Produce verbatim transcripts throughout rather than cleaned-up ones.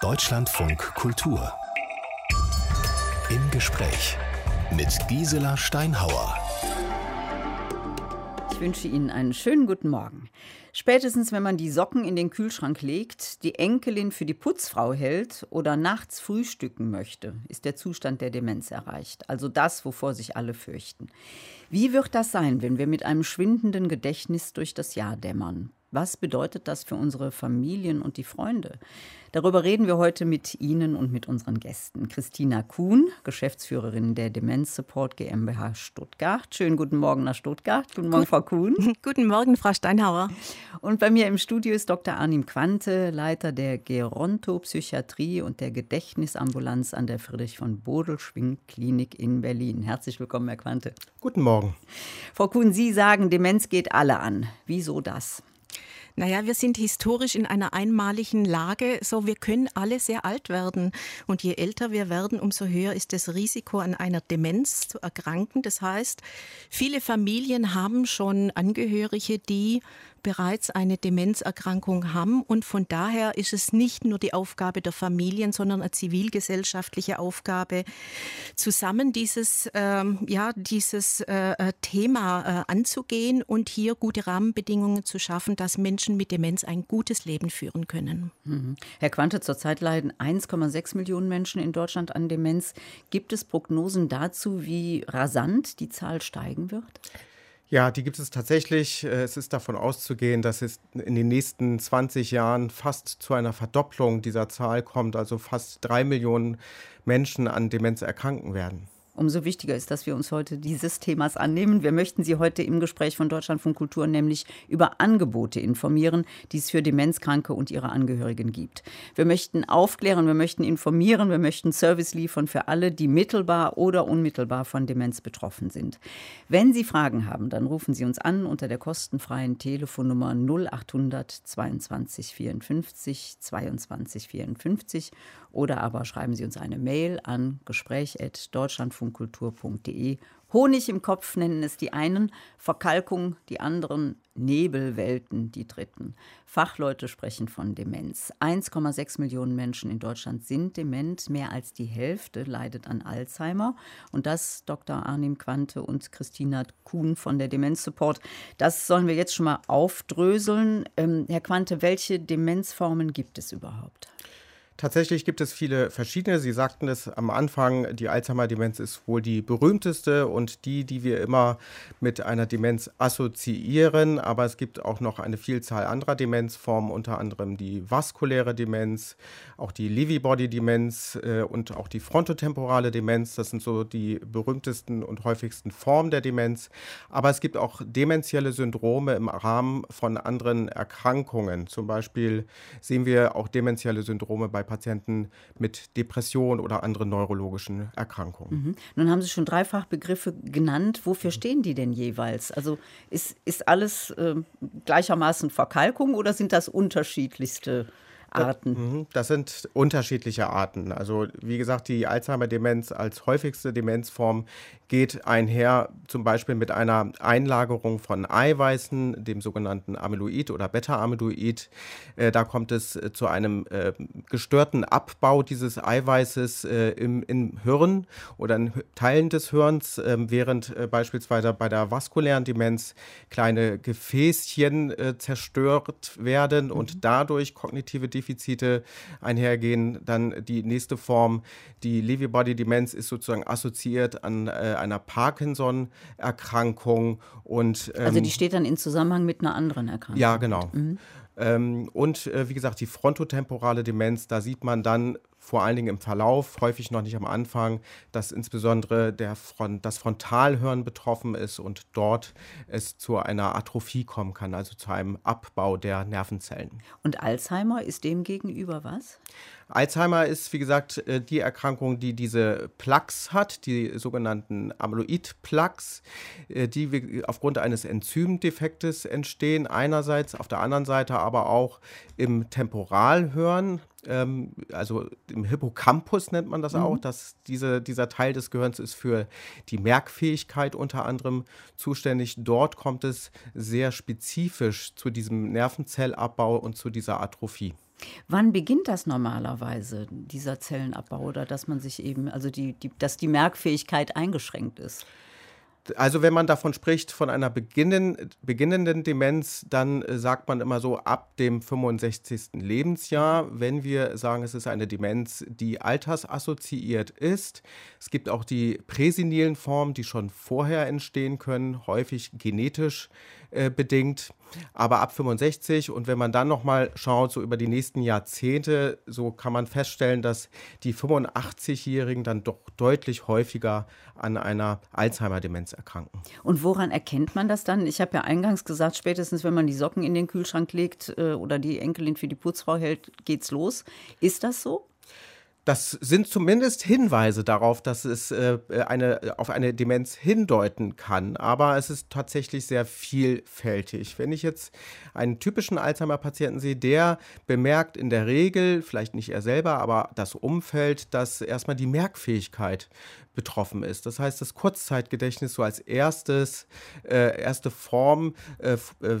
Deutschlandfunk Kultur. Im Gespräch mit Gisela Steinhauer. Ich wünsche Ihnen einen schönen guten Morgen. Spätestens, wenn man die Socken in den Kühlschrank legt, die Enkelin für die Putzfrau hält oder nachts frühstücken möchte, ist der Zustand der Demenz erreicht. Also das, wovor sich alle fürchten. Wie wird das sein, wenn wir mit einem schwindenden Gedächtnis durch das Jahr dämmern? Was bedeutet das für unsere Familien und die Freunde? Darüber reden wir heute mit Ihnen und mit unseren Gästen. Christina Kuhn, Geschäftsführerin der Demenz-Support GmbH Stuttgart. Schönen guten Morgen nach Stuttgart. Guten Morgen, Gut, Frau Kuhn. Guten Morgen, Frau Steinhauer. Und bei mir im Studio ist Doktor Arnim Quante, Leiter der Gerontopsychiatrie und der Gedächtnisambulanz an der Friedrich-von-Bodelschwingh-Klinik in Berlin. Herzlich willkommen, Herr Quante. Guten Morgen. Frau Kuhn, Sie sagen, Demenz geht alle an. Wieso das? Naja, wir sind historisch in einer einmaligen Lage. So, wir können alle sehr alt werden. Und je älter wir werden, umso höher ist das Risiko, an einer Demenz zu erkranken. Das heißt, viele Familien haben schon Angehörige, die bereits eine Demenzerkrankung haben. Und von daher ist es nicht nur die Aufgabe der Familien, sondern eine zivilgesellschaftliche Aufgabe, zusammen dieses, ähm, ja, dieses äh, Thema äh, anzugehen und hier gute Rahmenbedingungen zu schaffen, dass Menschen mit Demenz ein gutes Leben führen können. Mhm. Herr Quante, zurzeit leiden eins Komma sechs Millionen Menschen in Deutschland an Demenz. Gibt es Prognosen dazu, wie rasant die Zahl steigen wird? Ja, die gibt es tatsächlich. Es ist davon auszugehen, dass es in den nächsten zwanzig Jahren fast zu einer Verdopplung dieser Zahl kommt, also fast drei Millionen Menschen an Demenz erkranken werden. Umso wichtiger ist, dass wir uns heute dieses Themas annehmen. Wir möchten Sie heute im Gespräch von Deutschlandfunk Kultur nämlich über Angebote informieren, die es für Demenzkranke und ihre Angehörigen gibt. Wir möchten aufklären, wir möchten informieren, wir möchten Service liefern für alle, die mittelbar oder unmittelbar von Demenz betroffen sind. Wenn Sie Fragen haben, dann rufen Sie uns an unter der kostenfreien Telefonnummer null acht null null zweiundzwanzig vierundfünfzig zweiundzwanzig vierundfünfzig oder aber schreiben Sie uns eine Mail an gespräch at deutschlandfunk punkt de. kultur punkt de. Honig im Kopf nennen es die einen, Verkalkung die anderen, Nebelwelten die dritten. Fachleute sprechen von Demenz. eins Komma sechs Millionen Menschen in Deutschland sind dement, mehr als die Hälfte leidet an Alzheimer. Und das, Doktor Arnim Quante und Christina Kuhn von der Demenz-Support, das sollen wir jetzt schon mal aufdröseln. Ähm, Herr Quante, welche Demenzformen gibt es überhaupt? Tatsächlich gibt es viele verschiedene. Sie sagten es am Anfang, die Alzheimer-Demenz ist wohl die berühmteste und die, die wir immer mit einer Demenz assoziieren. Aber es gibt auch noch eine Vielzahl anderer Demenzformen, unter anderem die vaskuläre Demenz, auch die Lewy-Body-Demenz äh, und auch die frontotemporale Demenz. Das sind so die berühmtesten und häufigsten Formen der Demenz. Aber es gibt auch dementielle Syndrome im Rahmen von anderen Erkrankungen. Zum Beispiel sehen wir auch dementielle Syndrome bei Patienten mit Depressionen oder anderen neurologischen Erkrankungen. Mhm. Nun haben Sie schon drei Fachbegriffe genannt. Wofür stehen die denn jeweils? Also ist, ist alles äh, gleichermaßen Verkalkung oder sind das unterschiedlichste Arten? Das sind unterschiedliche Arten. Also wie gesagt, die Alzheimer-Demenz als häufigste Demenzform geht einher zum Beispiel mit einer Einlagerung von Eiweißen, dem sogenannten Amyloid oder Beta-Amyloid. Äh, da kommt es äh, zu einem äh, gestörten Abbau dieses Eiweißes äh, im, im Hirn oder in Teilen des Hirns, äh, während äh, beispielsweise bei der vaskulären Demenz kleine Gefäßchen äh, zerstört werden, mhm, und dadurch kognitive Defizite einhergehen. Dann die nächste Form, die Lewy-Body-Demenz, ist sozusagen assoziiert an äh, einer Parkinson-Erkrankung. Und, ähm, also die steht dann in Zusammenhang mit einer anderen Erkrankung. Ja, genau. Mhm. Ähm, und äh, wie gesagt, die frontotemporale Demenz, da sieht man dann vor allen Dingen im Verlauf, häufig noch nicht am Anfang, dass insbesondere der Front, das Frontalhirn betroffen ist und dort es zu einer Atrophie kommen kann, also zu einem Abbau der Nervenzellen. Und Alzheimer ist dem gegenüber was? Alzheimer ist, wie gesagt, die Erkrankung, die diese Plaques hat, die sogenannten Amyloid-Plaques, die aufgrund eines Enzymdefektes entstehen, einerseits, auf der anderen Seite aber auch im Temporalhirn, also im Hippocampus nennt man das auch, mhm, dass diese, dieser Teil des Gehirns ist für die Merkfähigkeit unter anderem zuständig. Dort kommt es sehr spezifisch zu diesem Nervenzellabbau und zu dieser Atrophie. Wann beginnt das normalerweise, dieser Zellenabbau, oder dass man sich eben, also die, die, dass die Merkfähigkeit eingeschränkt ist? Also wenn man davon spricht, von einer beginnenden, beginnenden Demenz, dann äh, sagt man immer so ab dem fünfundsechzigsten Lebensjahr. Wenn wir sagen, es ist eine Demenz, die altersassoziiert ist. Es gibt auch die präsenilen Formen, die schon vorher entstehen können, häufig genetisch äh, bedingt, aber ab fünfundsechzig. Und wenn man dann nochmal schaut, so über die nächsten Jahrzehnte, so kann man feststellen, dass die fünfundachtzigjährigen dann doch deutlich häufiger an einer Alzheimer-Demenz erkranken. Und woran erkennt man das dann? Ich habe ja eingangs gesagt, spätestens wenn man die Socken in den Kühlschrank legt oder die Enkelin für die Putzfrau hält, geht's los. Ist das so? Das sind zumindest Hinweise darauf, dass es äh, eine, auf eine Demenz hindeuten kann. Aber es ist tatsächlich sehr vielfältig. Wenn ich jetzt einen typischen Alzheimer-Patienten sehe, der bemerkt in der Regel, vielleicht nicht er selber, aber das Umfeld, dass erstmal die Merkfähigkeit betroffen ist. Das heißt, das Kurzzeitgedächtnis so als erstes, äh, erste Form äh, äh,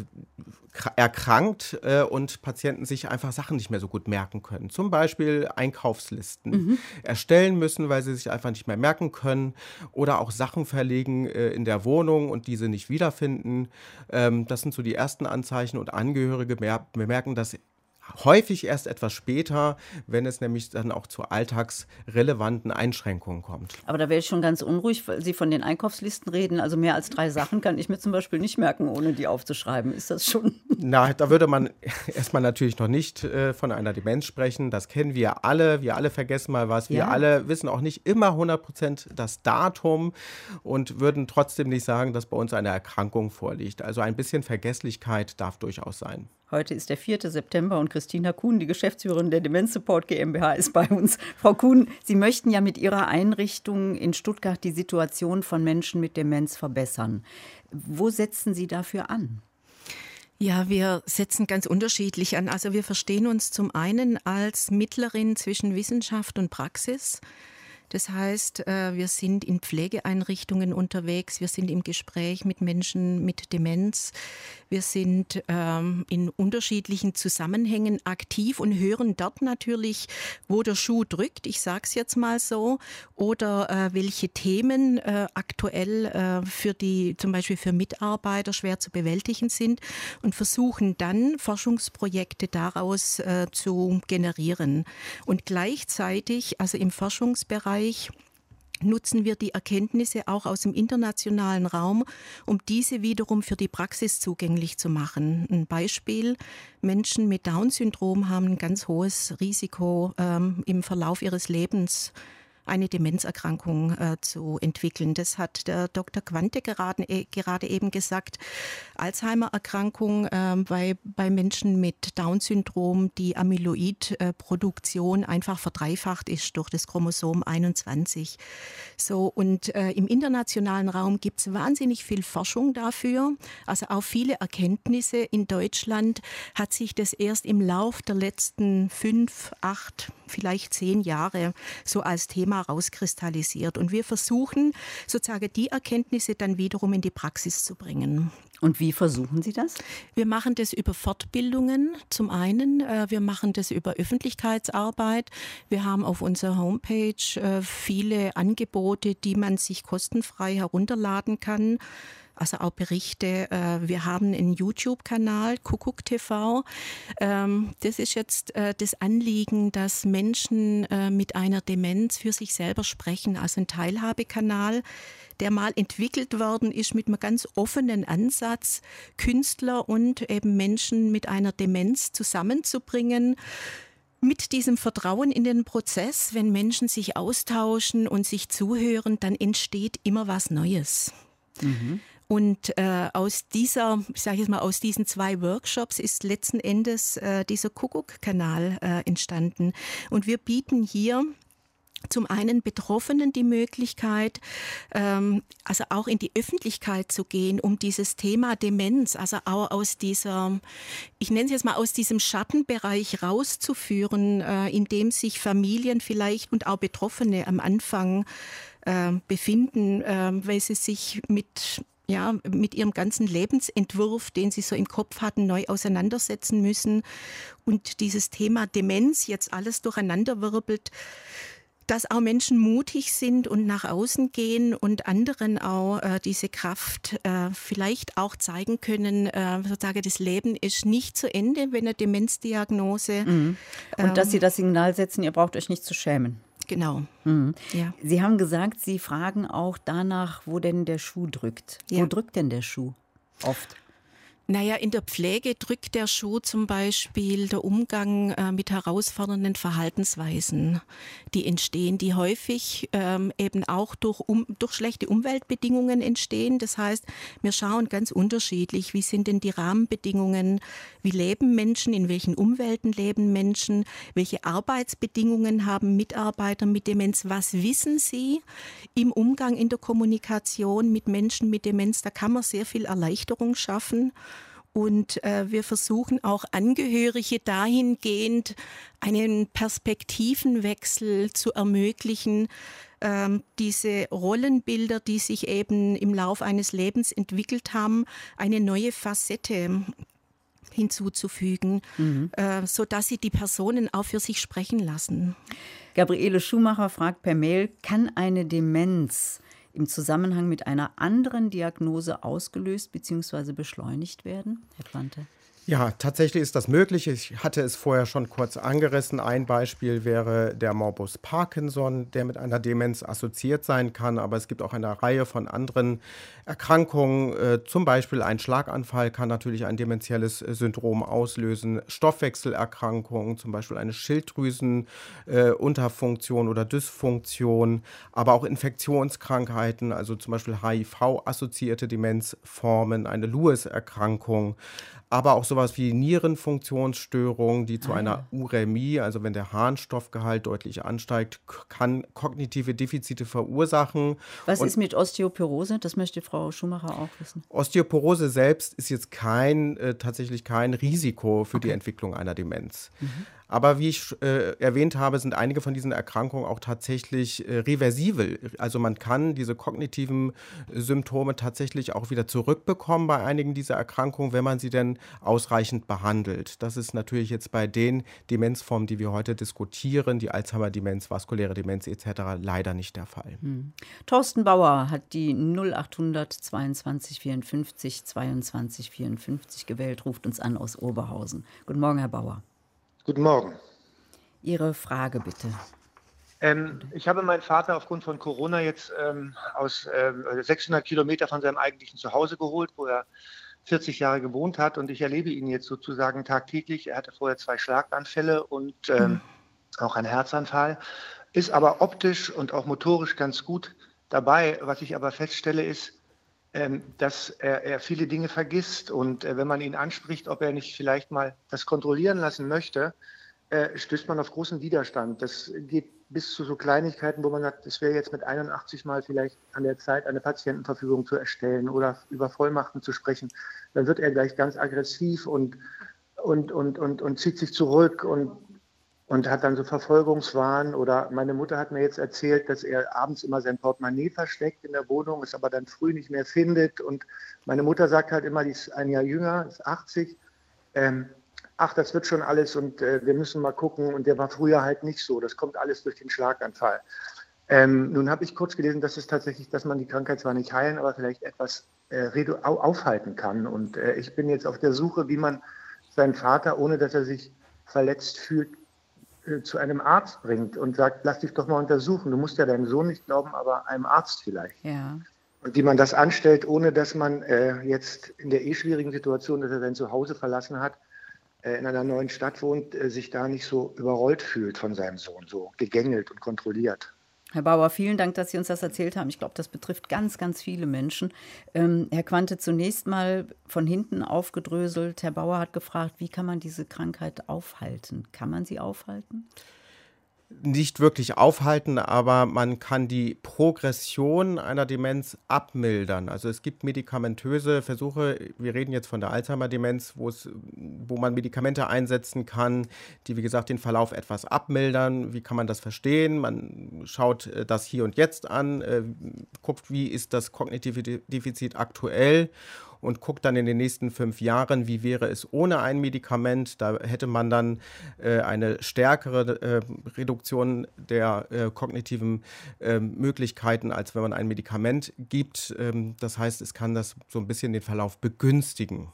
erkrankt äh, und Patienten sich einfach Sachen nicht mehr so gut merken können. Zum Beispiel Einkaufslisten mhm. erstellen müssen, weil sie sich einfach nicht mehr merken können, oder auch Sachen verlegen äh, in der Wohnung und diese nicht wiederfinden. Ähm, das sind so die ersten Anzeichen, und Angehörige mer- merken das häufig erst etwas später, wenn es nämlich dann auch zu alltagsrelevanten Einschränkungen kommt. Aber da wäre ich schon ganz unruhig, weil Sie von den Einkaufslisten reden. Also mehr als drei Sachen kann ich mir zum Beispiel nicht merken, ohne die aufzuschreiben. Ist das schon? Na, da würde man erstmal natürlich noch nicht äh, von einer Demenz sprechen. Das kennen wir alle. Wir alle vergessen mal was. Wir ja. alle wissen auch nicht immer hundert Prozent das Datum und würden trotzdem nicht sagen, dass bei uns eine Erkrankung vorliegt. Also ein bisschen Vergesslichkeit darf durchaus sein. Heute ist der vierte September und Christina Kuhn, die Geschäftsführerin der Demenz-Support GmbH, ist bei uns. Frau Kuhn, Sie möchten ja mit Ihrer Einrichtung in Stuttgart die Situation von Menschen mit Demenz verbessern. Wo setzen Sie dafür an? Ja, wir setzen ganz unterschiedlich an. Also wir verstehen uns zum einen als Mittlerin zwischen Wissenschaft und Praxis. Das heißt, wir sind in Pflegeeinrichtungen unterwegs, wir sind im Gespräch mit Menschen mit Demenz, wir sind ähm, in unterschiedlichen Zusammenhängen aktiv und hören dort natürlich, wo der Schuh drückt, ich sage es jetzt mal so, oder äh, welche Themen äh, aktuell äh, für die, zum Beispiel für Mitarbeiter schwer zu bewältigen sind, und versuchen dann Forschungsprojekte daraus äh, zu generieren. Und gleichzeitig, also im Forschungsbereich, nutzen wir die Erkenntnisse auch aus dem internationalen Raum, um diese wiederum für die Praxis zugänglich zu machen. Ein Beispiel: Menschen mit Down-Syndrom haben ein ganz hohes Risiko, ähm, im Verlauf ihres Lebens eine Demenzerkrankung äh, zu entwickeln. Das hat der Doktor Quante gerade, äh, gerade eben gesagt. Alzheimer-Erkrankung äh, bei, bei Menschen mit Down-Syndrom, die Amyloid-Produktion einfach verdreifacht ist durch das Chromosom einundzwanzig. So, und äh, im internationalen Raum gibt es wahnsinnig viel Forschung dafür, also auch viele Erkenntnisse. In Deutschland hat sich das erst im Lauf der letzten fünf, acht, vielleicht zehn Jahre so als Thema rauskristallisiert. Und wir versuchen sozusagen die Erkenntnisse dann wiederum in die Praxis zu bringen. Und wie versuchen Sie das? Wir machen das über Fortbildungen zum einen. Wir machen das über Öffentlichkeitsarbeit. Wir haben auf unserer Homepage viele Angebote, die man sich kostenfrei herunterladen kann. Also auch Berichte. Wir haben einen YouTube-Kanal, Kuckuck T V. Das ist jetzt das Anliegen, dass Menschen mit einer Demenz für sich selber sprechen. Also ein Teilhabekanal, der mal entwickelt worden ist mit einem ganz offenen Ansatz, Künstler und eben Menschen mit einer Demenz zusammenzubringen. Mit diesem Vertrauen in den Prozess, wenn Menschen sich austauschen und sich zuhören, dann entsteht immer was Neues. Mhm. Und äh, aus dieser, ich sage jetzt mal, aus diesen zwei Workshops ist letzten Endes äh, dieser Kuckuck-Kanal äh, entstanden. Und wir bieten hier zum einen Betroffenen die Möglichkeit, ähm, also auch in die Öffentlichkeit zu gehen, um dieses Thema Demenz, also auch aus dieser, ich nenne es jetzt mal, aus diesem Schattenbereich rauszuführen, äh, in dem sich Familien vielleicht und auch Betroffene am Anfang äh, befinden, äh, weil sie sich mit ja, mit ihrem ganzen Lebensentwurf, den sie so im Kopf hatten, neu auseinandersetzen müssen. Und dieses Thema Demenz jetzt alles durcheinanderwirbelt, dass auch Menschen mutig sind und nach außen gehen und anderen auch äh, diese Kraft äh, vielleicht auch zeigen können, äh, sozusagen das Leben ist nicht zu Ende, wenn eine Demenzdiagnose. Mhm. Und ähm, dass sie das Signal setzen, ihr braucht euch nicht zu schämen. Genau. Mhm. Ja. Sie haben gesagt, Sie fragen auch danach, wo denn der Schuh drückt. Ja. Wo drückt denn der Schuh oft? Naja, in der Pflege drückt der Schuh zum Beispiel der Umgang äh, mit herausfordernden Verhaltensweisen, die entstehen, die häufig ähm, eben auch durch, um, durch schlechte Umweltbedingungen entstehen. Das heißt, wir schauen ganz unterschiedlich, wie sind denn die Rahmenbedingungen, wie leben Menschen, in welchen Umwelten leben Menschen, welche Arbeitsbedingungen haben Mitarbeiter mit Demenz, was wissen sie im Umgang, in der Kommunikation mit Menschen mit Demenz. Da kann man sehr viel Erleichterung schaffen. Und äh, wir versuchen auch Angehörige dahingehend einen Perspektivenwechsel zu ermöglichen, ähm, diese Rollenbilder, die sich eben im Lauf eines Lebens entwickelt haben, eine neue Facette hinzuzufügen, mhm. äh, sodass sie die Personen auch für sich sprechen lassen. Gabriele Schumacher fragt per Mail, kann eine Demenz im Zusammenhang mit einer anderen Diagnose ausgelöst bzw. beschleunigt werden, Herr Quante? Ja, tatsächlich ist das möglich. Ich hatte es vorher schon kurz angerissen. Ein Beispiel wäre der Morbus Parkinson, der mit einer Demenz assoziiert sein kann. Aber es gibt auch eine Reihe von anderen Erkrankungen. Äh, zum Beispiel ein Schlaganfall kann natürlich ein dementielles Syndrom auslösen. Stoffwechselerkrankungen, zum Beispiel eine Schilddrüsenunterfunktion äh, oder Dysfunktion. Aber auch Infektionskrankheiten, also zum Beispiel H I V-assoziierte Demenzformen, eine Lewis-Erkrankung. Aber auch sowas wie Nierenfunktionsstörungen, die zu ah, einer ja. Uremie, also wenn der Harnstoffgehalt deutlich ansteigt, kann kognitive Defizite verursachen. Was Und ist mit Osteoporose? Das möchte Frau Schumacher auch wissen. Osteoporose selbst ist jetzt kein, äh, tatsächlich kein Risiko für okay. die Entwicklung einer Demenz. Mhm. Aber wie ich äh, erwähnt habe, sind einige von diesen Erkrankungen auch tatsächlich äh, reversibel. Also man kann diese kognitiven Symptome tatsächlich auch wieder zurückbekommen bei einigen dieser Erkrankungen, wenn man sie denn ausreichend behandelt. Das ist natürlich jetzt bei den Demenzformen, die wir heute diskutieren, die Alzheimer-Demenz, vaskuläre Demenz et cetera, leider nicht der Fall. Hm. Thorsten Bauer hat die null acht null null zweiundzwanzig vierundfünfzig zweiundzwanzig vierundfünfzig gewählt, ruft uns an aus Oberhausen. Guten Morgen, Herr Bauer. Guten Morgen. Ihre Frage bitte. Ähm, ich habe meinen Vater aufgrund von Corona jetzt ähm, aus ähm, sechshundert Kilometer von seinem eigentlichen Zuhause geholt, wo er vierzig Jahre gewohnt hat. Und ich erlebe ihn jetzt sozusagen tagtäglich. Er hatte vorher zwei Schlaganfälle und ähm, auch einen Herzanfall. Ist aber optisch und auch motorisch ganz gut dabei. Was ich aber feststelle ist, Ähm, dass er, er viele Dinge vergisst und äh, wenn man ihn anspricht, ob er nicht vielleicht mal das kontrollieren lassen möchte, äh, stößt man auf großen Widerstand. Das geht bis zu so Kleinigkeiten, wo man sagt, es wäre jetzt mit einundachtzig Mal vielleicht an der Zeit, eine Patientenverfügung zu erstellen oder über Vollmachten zu sprechen. Dann wird er gleich ganz aggressiv und, und, und, und, und zieht sich zurück und Und hat dann so Verfolgungswahn. Oder meine Mutter hat mir jetzt erzählt, dass er abends immer sein Portemonnaie versteckt in der Wohnung, es aber dann früh nicht mehr findet. Und meine Mutter sagt halt immer, die ist ein Jahr jünger, ist achtzig. Ähm, ach, das wird schon alles und äh, wir müssen mal gucken. Und der war früher halt nicht so. Das kommt alles durch den Schlaganfall. Ähm, nun habe ich kurz gelesen, dass es tatsächlich, dass man die Krankheit zwar nicht heilen, aber vielleicht etwas äh, redu- aufhalten kann. Und äh, ich bin jetzt auf der Suche, wie man seinen Vater, ohne dass er sich verletzt fühlt, zu einem Arzt bringt und sagt, lass dich doch mal untersuchen. Du musst ja deinem Sohn nicht glauben, aber einem Arzt vielleicht. Ja. Und wie man das anstellt, ohne dass man äh, jetzt in der eh schwierigen Situation, dass er sein Zuhause verlassen hat, äh, in einer neuen Stadt wohnt, äh, sich da nicht so überrollt fühlt von seinem Sohn, so gegängelt und kontrolliert. Herr Bauer, vielen Dank, dass Sie uns das erzählt haben. Ich glaube, das betrifft ganz, ganz viele Menschen. Ähm, Herr Quante, zunächst mal von hinten aufgedröselt. Herr Bauer hat gefragt, wie kann man diese Krankheit aufhalten? Kann man sie aufhalten? nicht wirklich aufhalten, aber man kann die Progression einer Demenz abmildern. Also es gibt medikamentöse Versuche, wir reden jetzt von der Alzheimer-Demenz, wo es, wo man Medikamente einsetzen kann, die, wie gesagt, den Verlauf etwas abmildern. Wie kann man das verstehen? Man schaut das hier und jetzt an, äh, guckt, wie ist das kognitive Defizit aktuell und guckt dann in den nächsten fünf Jahren, wie wäre es ohne ein Medikament. Da hätte man dann äh, eine stärkere äh, Reduktion der äh, kognitiven äh, Möglichkeiten, als wenn man ein Medikament gibt. Ähm, das heißt, es kann das so ein bisschen den Verlauf begünstigen.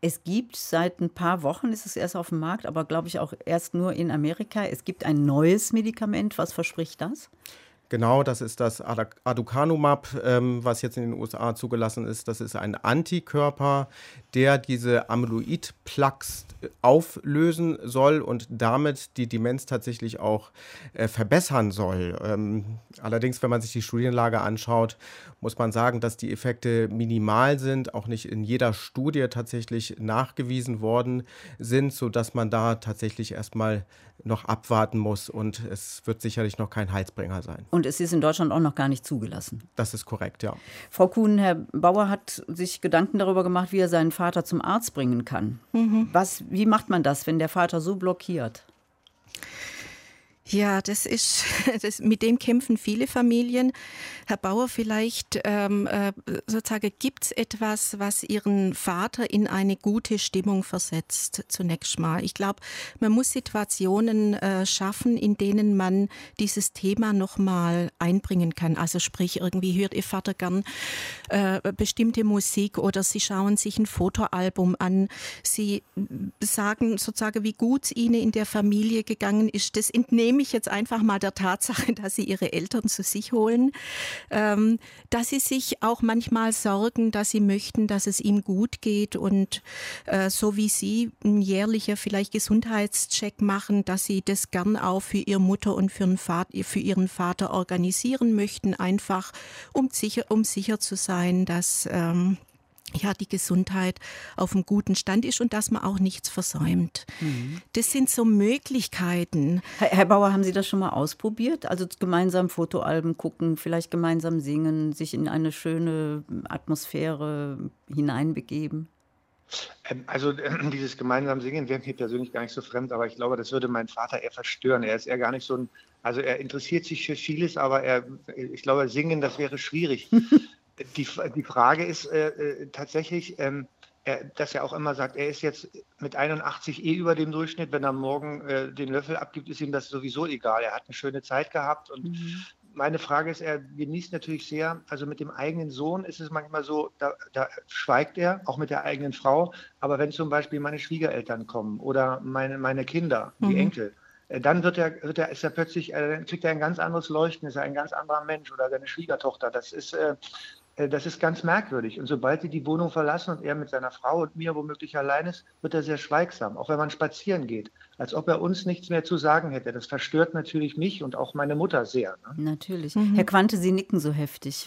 Es gibt seit ein paar Wochen, ist es erst auf dem Markt, aber glaube ich auch erst nur in Amerika, es gibt ein neues Medikament. Was verspricht das? Genau, das ist das Aducanumab, ähm, was jetzt in den U S A zugelassen ist. Das ist ein Antikörper, der diese Amyloid-Plaques auflösen soll und damit die Demenz tatsächlich auch äh, verbessern soll. Ähm, allerdings, wenn man sich die Studienlage anschaut, muss man sagen, dass die Effekte minimal sind, auch nicht in jeder Studie tatsächlich nachgewiesen worden sind, sodass man da tatsächlich erstmal noch abwarten muss und es wird sicherlich noch kein Heilsbringer sein. Und es ist in Deutschland auch noch gar nicht zugelassen. Das ist korrekt, ja. Frau Kuhn, Herr Bauer hat sich Gedanken darüber gemacht, wie er seinen Vater zum Arzt bringen kann. Mhm. Was, wie macht man das, wenn der Vater so blockiert? Ja, das ist, das, mit dem kämpfen viele Familien. Herr Bauer, vielleicht ähm, äh, sozusagen gibt es etwas, was Ihren Vater in eine gute Stimmung versetzt, zunächst mal. Ich glaube, man muss Situationen äh, schaffen, in denen man dieses Thema nochmal einbringen kann. Also sprich, irgendwie hört Ihr Vater gern äh, bestimmte Musik oder Sie schauen sich ein Fotoalbum an. Sie sagen sozusagen, wie gut es Ihnen in der Familie gegangen ist. Das entnehmen mich jetzt einfach mal der Tatsache, dass Sie Ihre Eltern zu sich holen, ähm, dass Sie sich auch manchmal sorgen, dass Sie möchten, dass es ihm gut geht und äh, so wie Sie ein jährlicher vielleicht Gesundheitscheck machen, dass Sie das gern auch für Ihre Mutter und für, einen Vater, für Ihren Vater organisieren möchten, einfach um sicher, um sicher zu sein, dass ähm, ja, die Gesundheit auf einem guten Stand ist und dass man auch nichts versäumt. Mhm. Das sind so Möglichkeiten. Herr, Herr Bauer, haben Sie das schon mal ausprobiert? Also gemeinsam Fotoalben gucken, vielleicht gemeinsam singen, sich in eine schöne Atmosphäre hineinbegeben? Also dieses gemeinsame Singen wäre mir persönlich gar nicht so fremd, aber ich glaube, das würde meinen Vater eher verstören. Er ist eher gar nicht so ein, also er interessiert sich für vieles, aber er, ich glaube, singen, das wäre schwierig. Die, die Frage ist äh, tatsächlich, ähm, er, dass er auch immer sagt, er ist jetzt mit einundachtzig eh über dem Durchschnitt. Wenn er morgen äh, den Löffel abgibt, ist ihm das sowieso egal. Er hat eine schöne Zeit gehabt. Und mhm. meine Frage ist, er genießt natürlich sehr, also mit dem eigenen Sohn ist es manchmal so, da, da schweigt er, auch mit der eigenen Frau. Aber wenn zum Beispiel meine Schwiegereltern kommen oder meine, meine Kinder, mhm. die Enkel, dann wird er, wird er, ist er plötzlich, äh, kriegt er ein ganz anderes Leuchten, ist er ein ganz anderer Mensch oder seine Schwiegertochter. Das ist... Äh, Das ist ganz merkwürdig. Und sobald sie die Wohnung verlassen und er mit seiner Frau und mir womöglich allein ist, wird er sehr schweigsam, auch wenn man spazieren geht. Als ob er uns nichts mehr zu sagen hätte. Das verstört natürlich mich und auch meine Mutter sehr. Ne? Natürlich. Mhm. Herr Quante, Sie nicken so heftig.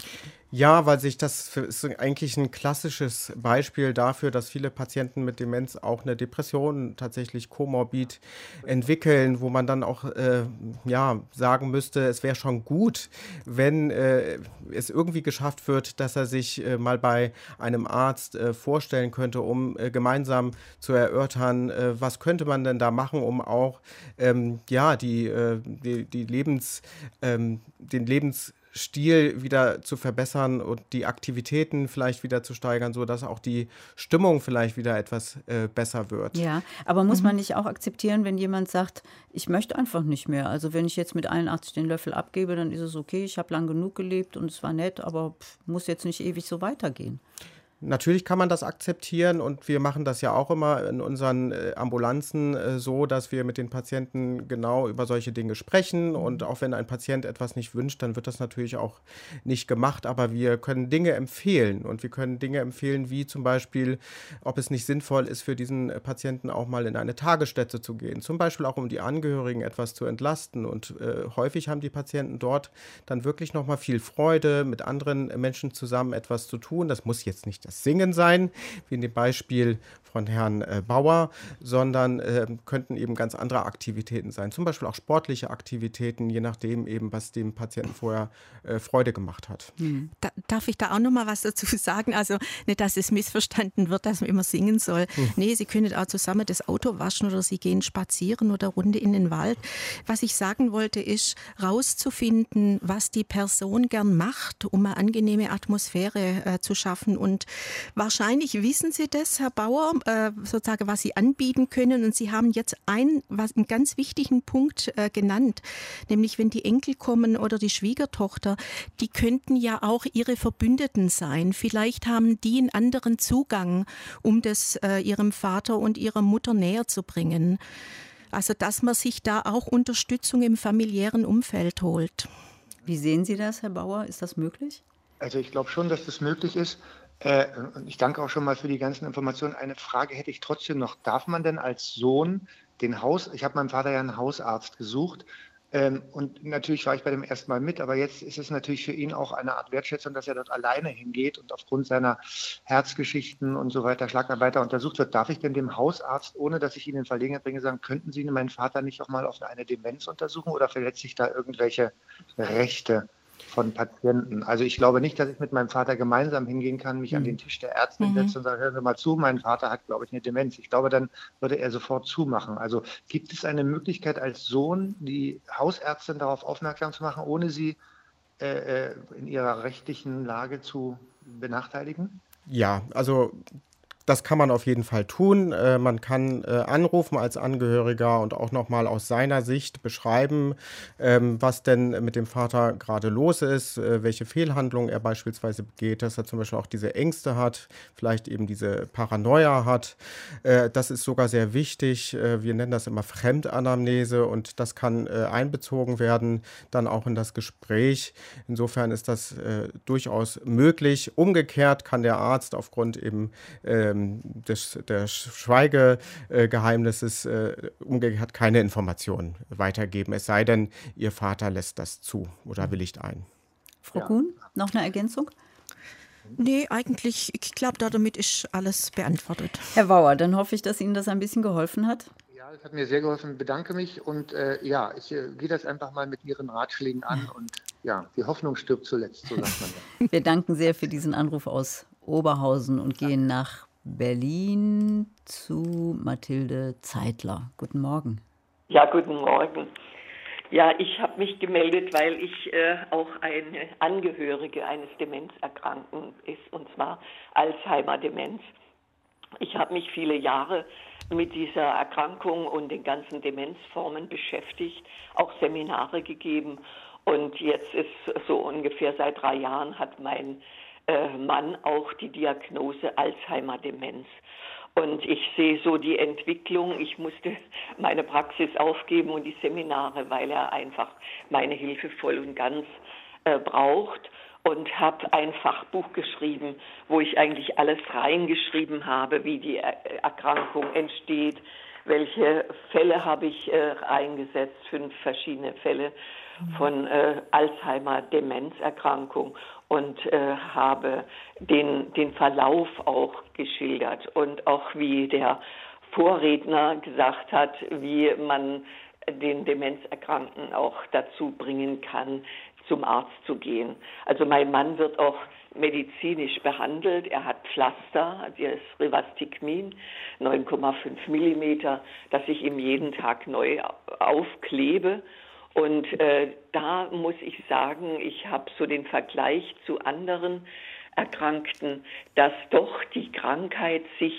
Ja, weil sich das ist eigentlich ein klassisches Beispiel dafür, dass viele Patienten mit Demenz auch eine Depression tatsächlich komorbid entwickeln, wo man dann auch äh, ja, sagen müsste, es wäre schon gut, wenn äh, es irgendwie geschafft wird, dass er sich äh, mal bei einem Arzt äh, vorstellen könnte, um äh, gemeinsam zu erörtern, äh, was könnte man denn da machen, um auch ähm, ja, die, äh, die, die Lebens, ähm, den Lebens Stil wieder zu verbessern und die Aktivitäten vielleicht wieder zu steigern, sodass auch die Stimmung vielleicht wieder etwas äh, besser wird. Ja, aber muss mhm. man nicht auch akzeptieren, wenn jemand sagt, ich möchte einfach nicht mehr. Also wenn ich jetzt mit einundachtzig den Löffel abgebe, dann ist es okay, ich habe lang genug gelebt und es war nett, aber pff, muss jetzt nicht ewig so weitergehen. Natürlich kann man das akzeptieren und wir machen das ja auch immer in unseren äh, Ambulanzen äh, so, dass wir mit den Patienten genau über solche Dinge sprechen und auch wenn ein Patient etwas nicht wünscht, dann wird das natürlich auch nicht gemacht, aber wir können Dinge empfehlen und wir können Dinge empfehlen, wie zum Beispiel, ob es nicht sinnvoll ist, für diesen äh, Patienten auch mal in eine Tagesstätte zu gehen, zum Beispiel auch um die Angehörigen etwas zu entlasten und äh, häufig haben die Patienten dort dann wirklich nochmal viel Freude, mit anderen Menschen zusammen etwas zu tun, das muss jetzt nicht das Singen sein, wie in dem Beispiel von Herrn äh, Bauer, sondern äh, könnten eben ganz andere Aktivitäten sein, zum Beispiel auch sportliche Aktivitäten, je nachdem eben, was dem Patienten vorher äh, Freude gemacht hat. Mhm. Da, darf ich da auch noch mal was dazu sagen? Also nicht, dass es missverstanden wird, dass man immer singen soll. Mhm. Nee, Sie können auch zusammen das Auto waschen oder Sie gehen spazieren oder Runde in den Wald. Was ich sagen wollte, ist rauszufinden, was die Person gern macht, um eine angenehme Atmosphäre äh, zu schaffen. Und wahrscheinlich wissen Sie das, Herr Bauer, sozusagen, was Sie anbieten können. Und Sie haben jetzt einen, was, einen ganz wichtigen Punkt äh, genannt, nämlich wenn die Enkel kommen oder die Schwiegertochter, die könnten ja auch ihre Verbündeten sein. Vielleicht haben die einen anderen Zugang, um das äh, ihrem Vater und ihrer Mutter näher zu bringen. Also, dass man sich da auch Unterstützung im familiären Umfeld holt. Wie sehen Sie das, Herr Bauer? Ist das möglich? Also ich glaube schon, dass das möglich ist. Äh, ich danke auch schon mal für die ganzen Informationen. Eine Frage hätte ich trotzdem noch. Darf man denn als Sohn den Haus, ich habe meinem Vater ja einen Hausarzt gesucht ähm, und natürlich war ich bei dem ersten Mal mit, aber jetzt ist es natürlich für ihn auch eine Art Wertschätzung, dass er dort alleine hingeht und aufgrund seiner Herzgeschichten und so weiter, Schlaganfall untersucht wird. Darf ich denn dem Hausarzt, ohne dass ich ihn in Verlegenheit bringe, sagen, könnten Sie meinen Vater nicht auch mal auf eine Demenz untersuchen oder verletzt sich da irgendwelche Rechte von Patienten? Also ich glaube nicht, dass ich mit meinem Vater gemeinsam hingehen kann, mich mhm. an den Tisch der Ärzte mhm. setze und sage, hören Sie mal zu, mein Vater hat, glaube ich, eine Demenz. Ich glaube, dann würde er sofort zumachen. Also gibt es eine Möglichkeit als Sohn, die Hausärztin darauf aufmerksam zu machen, ohne sie äh, in ihrer rechtlichen Lage zu benachteiligen? Ja, also das kann man auf jeden Fall tun. Äh, man kann äh, anrufen als Angehöriger und auch nochmal aus seiner Sicht beschreiben, ähm, was denn mit dem Vater gerade los ist, äh, welche Fehlhandlungen er beispielsweise begeht, dass er zum Beispiel auch diese Ängste hat, vielleicht eben diese Paranoia hat. Äh, das ist sogar sehr wichtig. Äh, wir nennen das immer Fremdanamnese und das kann äh, einbezogen werden, dann auch in das Gespräch. Insofern ist das äh, durchaus möglich. Umgekehrt kann der Arzt aufgrund eben äh, Des, der Schweigegeheimnisses äh, umgekehrt keine Informationen weitergeben, es sei denn, Ihr Vater lässt das zu oder willigt ein. Frau ja. Kuhn, noch eine Ergänzung? Nee, eigentlich, ich glaube, damit ist alles beantwortet. Herr Bauer, dann hoffe ich, dass Ihnen das ein bisschen geholfen hat. Ja, das hat mir sehr geholfen, bedanke mich und äh, ja, ich äh, gehe das einfach mal mit Ihren Ratschlägen an und ja, die Hoffnung stirbt zuletzt, so sagt man ja. Wir danken sehr für diesen Anruf aus Oberhausen und ja. gehen nach Berlin zu Mathilde Zeitler. Guten Morgen. Ja, guten Morgen. Ja, ich habe mich gemeldet, weil ich äh, auch eine Angehörige eines Demenzerkrankten ist, und zwar Alzheimer-Demenz. Ich habe mich viele Jahre mit dieser Erkrankung und den ganzen Demenzformen beschäftigt, auch Seminare gegeben. Und jetzt ist so ungefähr seit drei Jahren hat mein Mann auch die Diagnose Alzheimer-Demenz. Und ich sehe so die Entwicklung. Ich musste meine Praxis aufgeben und die Seminare, weil er einfach meine Hilfe voll und ganz äh, braucht. Und habe ein Fachbuch geschrieben, wo ich eigentlich alles reingeschrieben habe, wie die Erkrankung entsteht, welche Fälle habe ich äh, eingesetzt, fünf verschiedene Fälle von äh, Alzheimer-Demenzerkrankung und äh, habe den, den Verlauf auch geschildert und auch wie der Vorredner gesagt hat, wie man den Demenzerkrankten auch dazu bringen kann, zum Arzt zu gehen. Also mein Mann wird auch medizinisch behandelt. Er hat Pflaster, das Rivastigmin, neun Komma fünf Millimeter, das ich ihm jeden Tag neu aufklebe. Und äh, da muss ich sagen, ich habe so den Vergleich zu anderen Erkrankten, dass doch die Krankheit sich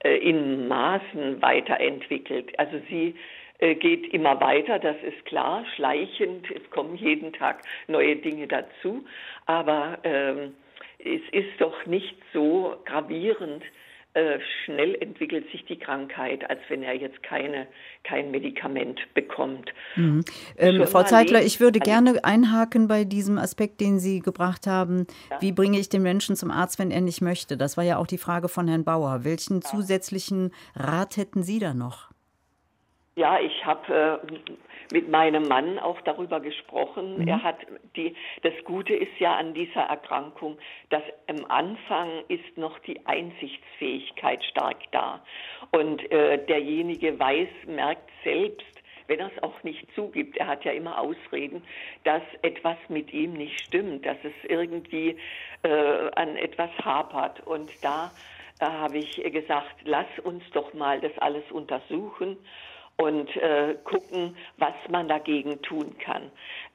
äh, in Maßen weiterentwickelt. Also sie äh, geht immer weiter, das ist klar, schleichend. Es kommen jeden Tag neue Dinge dazu. Aber ähm, es ist doch nicht so gravierend, äh, schnell entwickelt sich die Krankheit, als wenn er jetzt keine, kein Medikament bekommt. Mhm. Ähm, Frau Zeitler, ich würde gerne einhaken bei diesem Aspekt, den Sie gebracht haben. Ja. Wie bringe ich den Menschen zum Arzt, wenn er nicht möchte? Das war ja auch die Frage von Herrn Bauer. Welchen ja. zusätzlichen Rat hätten Sie da noch? Ja, ich habe äh, mit meinem Mann auch darüber gesprochen. Mhm. Er hat die, das Gute ist ja an dieser Erkrankung, dass am Anfang ist noch die Einsichtsfähigkeit stark da. Und äh, derjenige weiß, merkt selbst, wenn er es auch nicht zugibt, er hat ja immer Ausreden, dass etwas mit ihm nicht stimmt, dass es irgendwie äh, an etwas hapert. Und da äh, habe ich gesagt, lass uns doch mal das alles untersuchen und äh, gucken, was man dagegen tun kann.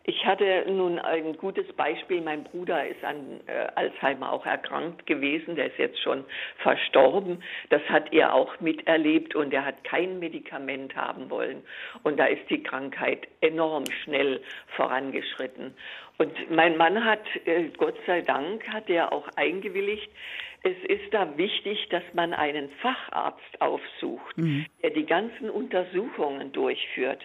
Ich hatte nun ein gutes Beispiel, mein Bruder ist an äh, Alzheimer auch erkrankt gewesen, der ist jetzt schon verstorben, das hat er auch miterlebt und er hat kein Medikament haben wollen und da ist die Krankheit enorm schnell vorangeschritten. Und mein Mann hat, äh, Gott sei Dank, hat er auch eingewilligt, es ist da wichtig, dass man einen Facharzt aufsucht, mhm. der die ganzen Untersuchungen durchführt.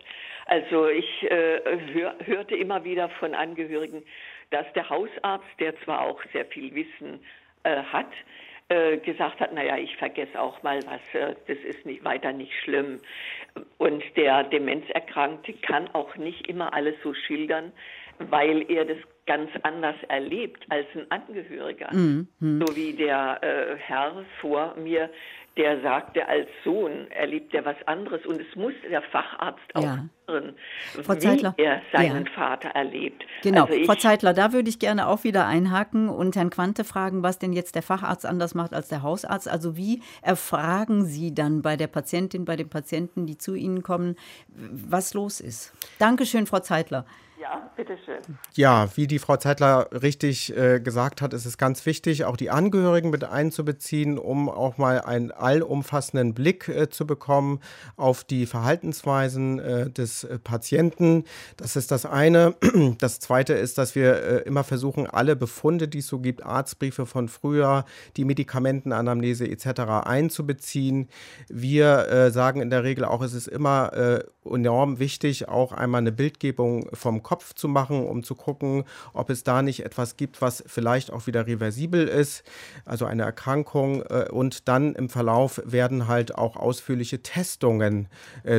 Also ich äh, hör, hörte immer wieder von Angehörigen, dass der Hausarzt, der zwar auch sehr viel Wissen äh, hat, äh, gesagt hat, naja, ich vergesse auch mal was, äh, das ist nicht, weiter nicht schlimm. Und der Demenzerkrankte kann auch nicht immer alles so schildern, weil er das ganz anders erlebt als ein Angehöriger. Mhm. So wie der äh, Herr vor mir, der sagte, als Sohn erlebt er was anderes. Und es muss der Facharzt auch ja. hören, Frau wie Zeitler. er seinen ja. Vater erlebt. Genau, also ich, Frau Zeitler, da würde ich gerne auch wieder einhaken und Herrn Quante fragen, was denn jetzt der Facharzt anders macht als der Hausarzt. Also wie erfragen Sie dann bei der Patientin, bei den Patienten, die zu Ihnen kommen, was los ist? Dankeschön, Frau Zeitler. Ja, bitteschön. Ja, wie die Frau Zeitler richtig äh, gesagt hat, ist es ganz wichtig, auch die Angehörigen mit einzubeziehen, um auch mal einen allumfassenden Blick äh, zu bekommen auf die Verhaltensweisen äh, des äh, Patienten. Das ist das eine. Das zweite ist, dass wir äh, immer versuchen, alle Befunde, die es so gibt, Arztbriefe von früher, die Medikamentenanamnese et cetera einzubeziehen. Wir äh, sagen in der Regel auch, es ist immer äh, enorm wichtig, auch einmal eine Bildgebung vom Kopf Kopf zu machen, um zu gucken, ob es da nicht etwas gibt, was vielleicht auch wieder reversibel ist, also eine Erkrankung. Und dann im Verlauf werden halt auch ausführliche Testungen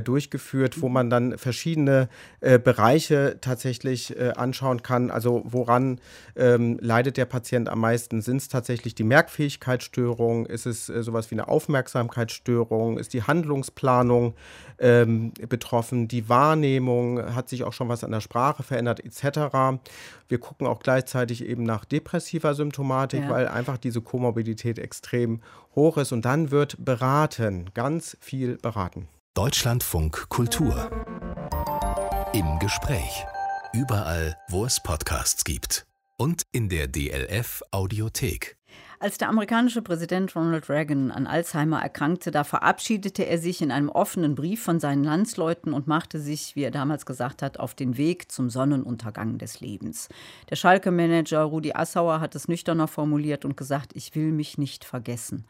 durchgeführt, wo man dann verschiedene Bereiche tatsächlich anschauen kann. Also woran leidet der Patient am meisten? Sind es tatsächlich die Merkfähigkeitsstörung? Ist es sowas wie eine Aufmerksamkeitsstörung? Ist die Handlungsplanung betroffen? Die Wahrnehmung? Hat sich auch schon was an der Sprache verändert et cetera. Wir gucken auch gleichzeitig eben nach depressiver Symptomatik, ja. weil einfach diese Komorbidität extrem hoch ist. Und dann wird beraten, ganz viel beraten. Deutschlandfunk Kultur. Im Gespräch. Überall, wo es Podcasts gibt. Und in der D L F Audiothek. Als der amerikanische Präsident Ronald Reagan an Alzheimer erkrankte, da verabschiedete er sich in einem offenen Brief von seinen Landsleuten und machte sich, wie er damals gesagt hat, auf den Weg zum Sonnenuntergang des Lebens. Der Schalke-Manager Rudi Assauer hat es nüchterner formuliert und gesagt, ich will mich nicht vergessen.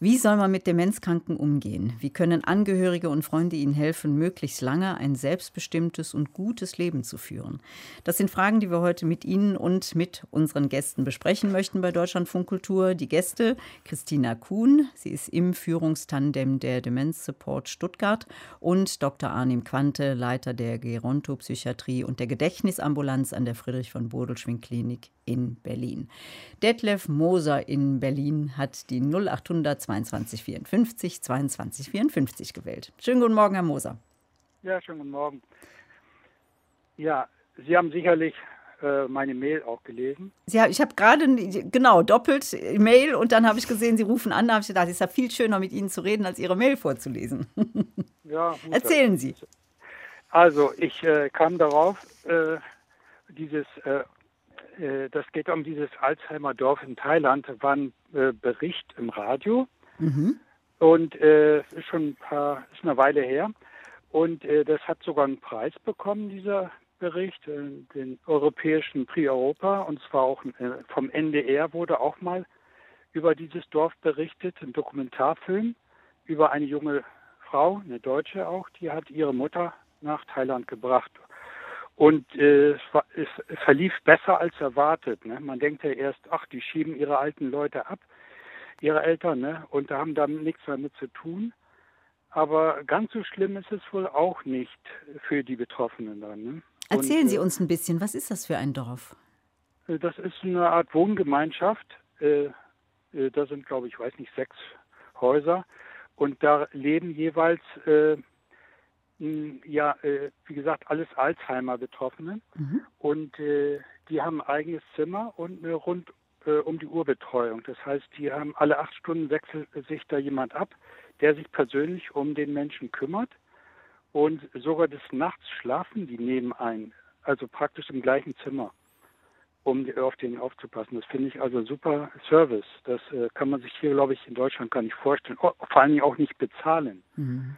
Wie soll man mit Demenzkranken umgehen? Wie können Angehörige und Freunde ihnen helfen, möglichst lange ein selbstbestimmtes und gutes Leben zu führen? Das sind Fragen, die wir heute mit Ihnen und mit unseren Gästen besprechen möchten bei Deutschlandfunk Kultur. Die Gäste Christina Kuhn, sie ist im Führungstandem der Demenz-Support Stuttgart und Doktor Arnim Quante, Leiter der Gerontopsychiatrie und der Gedächtnisambulanz an der Friedrich-von-Bodelschwingh-Klinik in Berlin. Detlef Moser in Berlin hat die null acht null null zweiundzwanzig vierundfünfzig zweiundzwanzig vierundfünfzig gewählt. Schönen guten Morgen, Herr Moser. Ja, schönen guten Morgen. Ja, Sie haben sicherlich äh, meine Mail auch gelesen. Ja, ich habe gerade, genau, doppelt Mail und dann habe ich gesehen, Sie rufen an, da habe ich gedacht, es ist ja viel schöner, mit Ihnen zu reden, als Ihre Mail vorzulesen. Ja, gut, erzählen Sie. Also, ich äh, kam darauf, äh, dieses... Äh, Das geht um dieses Alzheimer-Dorf in Thailand. Da war ein äh, Bericht im Radio mhm. und äh, ist schon ein paar, ist eine Weile her. Und äh, das hat sogar einen Preis bekommen, dieser Bericht, äh, den europäischen Prix Europa. Und zwar auch äh, vom N D R wurde auch mal über dieses Dorf berichtet, ein Dokumentarfilm über eine junge Frau, eine Deutsche auch, die hat ihre Mutter nach Thailand gebracht. Und äh, es, war, es verlief besser als erwartet. Ne? Man denkt ja erst, ach, die schieben ihre alten Leute ab, ihre Eltern, ne? Und da haben damit nichts mehr mit zu tun. Aber ganz so schlimm ist es wohl auch nicht für die Betroffenen dann. Ne? Erzählen Und, Sie uns ein bisschen, was ist das für ein Dorf? Das ist eine Art Wohngemeinschaft. Da sind, glaube ich, ich weiß nicht, sechs Häuser. Und da leben jeweils, äh, ja, wie gesagt, alles Alzheimer-Betroffene. Mhm. Und äh, die haben ein eigenes Zimmer und eine rund äh, um die Uhr Betreuung. Das heißt, die haben alle acht Stunden wechselt sich da jemand ab, der sich persönlich um den Menschen kümmert. Und sogar des Nachts schlafen die nebenein, also praktisch im gleichen Zimmer, um auf den aufzupassen. Das finde ich also super Service. Das äh, kann man sich hier, glaube ich, in Deutschland gar nicht vorstellen. Oh, vor allen Dingen auch nicht bezahlen. Mhm.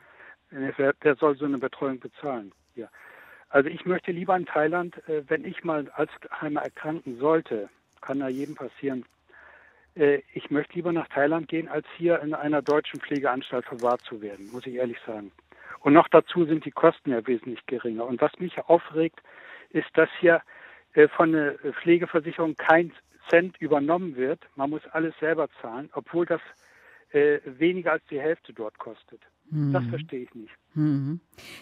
Wer, wer soll so eine Betreuung bezahlen? Ja. Also ich möchte lieber in Thailand, äh, wenn ich mal Alzheimer erkranken sollte, kann ja jedem passieren, äh, ich möchte lieber nach Thailand gehen, als hier in einer deutschen Pflegeanstalt verwahrt zu werden, muss ich ehrlich sagen. Und noch dazu sind die Kosten ja wesentlich geringer. Und was mich aufregt, ist, dass hier von der Pflegeversicherung kein Cent übernommen wird. Man muss alles selber zahlen, obwohl das äh, weniger als die Hälfte dort kostet. Mhm. Das verstehe ich nicht. Mhm.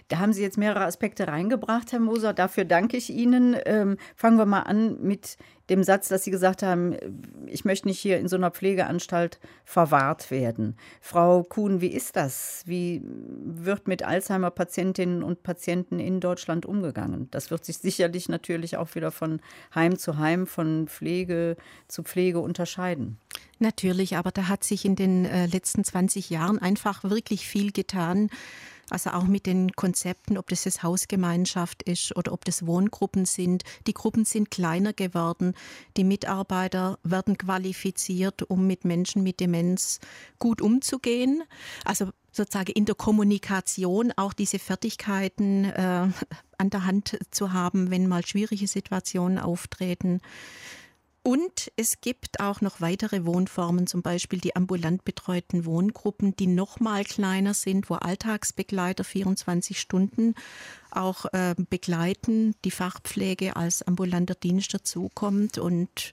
Da haben Sie jetzt mehrere Aspekte reingebracht, Herr Moser. Dafür danke ich Ihnen. Ähm, fangen wir mal an mit dem Satz, dass Sie gesagt haben, ich möchte nicht hier in so einer Pflegeanstalt verwahrt werden. Frau Kuhn, wie ist das? Wie wird mit Alzheimer-Patientinnen und Patienten in Deutschland umgegangen? Das wird sich sicherlich natürlich auch wieder von Heim zu Heim, von Pflege zu Pflege unterscheiden. Natürlich, aber da hat sich in den letzten zwanzig Jahren einfach wirklich viel getan. Also auch mit den Konzepten, ob das jetzt Hausgemeinschaft ist oder ob das Wohngruppen sind. Die Gruppen sind kleiner geworden. Die Mitarbeiter werden qualifiziert, um mit Menschen mit Demenz gut umzugehen. Also sozusagen in der Kommunikation auch diese Fertigkeiten äh, an der Hand zu haben, wenn mal schwierige Situationen auftreten. Und es gibt auch noch weitere Wohnformen, zum Beispiel die ambulant betreuten Wohngruppen, die noch mal kleiner sind, wo Alltagsbegleiter vierundzwanzig Stunden auch äh, begleiten, die Fachpflege als ambulanter Dienst dazukommt. Und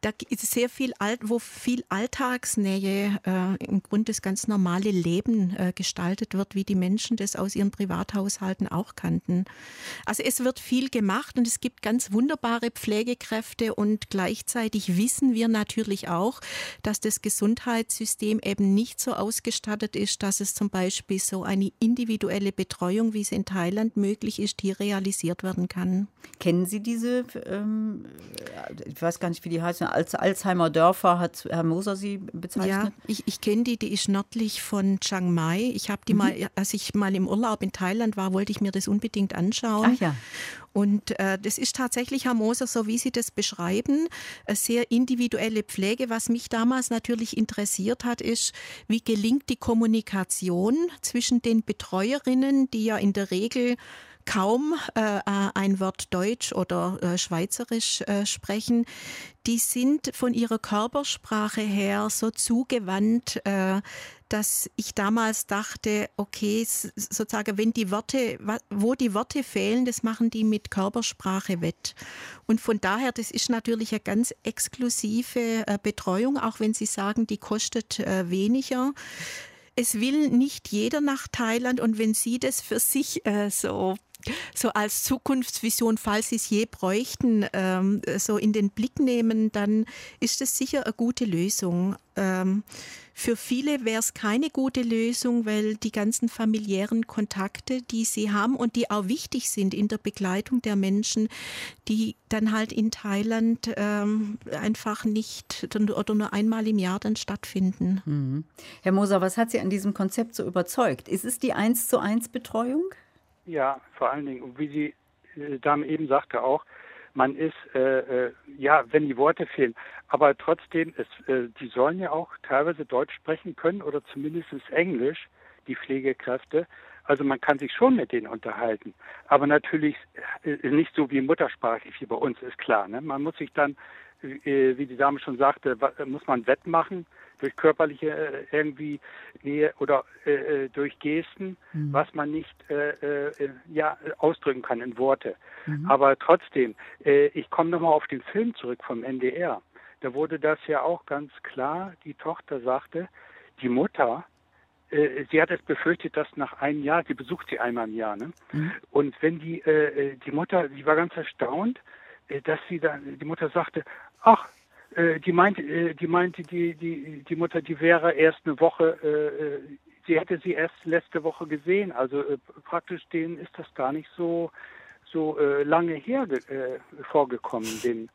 da ist sehr viel, Alt, wo viel Alltagsnähe, äh, im Grunde das ganz normale Leben äh, gestaltet wird, wie die Menschen das aus ihren Privathaushalten auch kannten. Also es wird viel gemacht und es gibt ganz wunderbare Pflegekräfte und gleichzeitig wissen wir natürlich auch, dass das Gesundheitssystem eben nicht so ausgestattet ist, dass es zum Beispiel so eine individuelle Betreuung, wie es in Thailand möglich ist, ist, die realisiert werden kann. Kennen Sie diese, ähm, ich weiß gar nicht, wie die heißen, als Alzheimer-Dörfer hat Herr Moser sie bezeichnet? Ja, ich, ich kenne die, die ist nördlich von Chiang Mai. Ich habe die mhm. mal, als ich mal im Urlaub in Thailand war, wollte ich mir das unbedingt anschauen. Ach ja. Und äh, das ist tatsächlich, Herr Moser, so wie Sie das beschreiben, eine sehr individuelle Pflege. Was mich damals natürlich interessiert hat, ist, wie gelingt die Kommunikation zwischen den Betreuerinnen, die ja in der Regel kaum äh, ein Wort Deutsch oder äh, Schweizerisch äh, sprechen. Die sind von ihrer Körpersprache her so zugewandt, äh, dass ich damals dachte, okay, sozusagen, wenn die Worte, wo die Worte fehlen, das machen die mit Körpersprache wett. Und von daher, das ist natürlich eine ganz exklusive äh, Betreuung, auch wenn Sie sagen, die kostet äh, weniger. Es will nicht jeder nach Thailand und wenn Sie das für sich äh, so so als Zukunftsvision, falls Sie es je bräuchten, ähm, so in den Blick nehmen, dann ist das sicher eine gute Lösung. Ähm, für viele wäre es keine gute Lösung, weil die ganzen familiären Kontakte, die sie haben und die auch wichtig sind in der Begleitung der Menschen, die dann halt in Thailand ähm, einfach nicht oder nur einmal im Jahr dann stattfinden. Mhm. Herr Moser, was hat Sie an diesem Konzept so überzeugt? Ist es die eins zu eins Betreuung? Ja, vor allen Dingen, wie die äh, Dame eben sagte auch, man ist, äh, äh, ja, wenn die Worte fehlen, aber trotzdem, ist, äh, die sollen ja auch teilweise Deutsch sprechen können oder zumindest Englisch, die Pflegekräfte. Also man kann sich schon mit denen unterhalten, aber natürlich äh, nicht so wie muttersprachlich wie bei uns, ist klar. Ne? Man muss sich dann, äh, wie die Dame schon sagte, wa- muss man wettmachen durch körperliche äh, irgendwie Nähe oder äh, durch Gesten, mhm. was man nicht äh, äh, ja, ausdrücken kann in Worte. Mhm. Aber trotzdem, äh, ich komme nochmal auf den Film zurück vom N D R. Da wurde das ja auch ganz klar, die Tochter sagte, die Mutter sie hat es befürchtet, dass nach einem Jahr, sie besucht sie einmal im Jahr, ne? Mhm. Und wenn die, äh, die Mutter, die war ganz erstaunt, dass sie dann, die Mutter sagte, ach, äh, die meinte, äh, die meinte, die, die, die Mutter, die wäre erst eine Woche, äh, sie hätte sie erst letzte Woche gesehen, also äh, praktisch denen ist das gar nicht so, so äh, lange her äh, vorgekommen, den,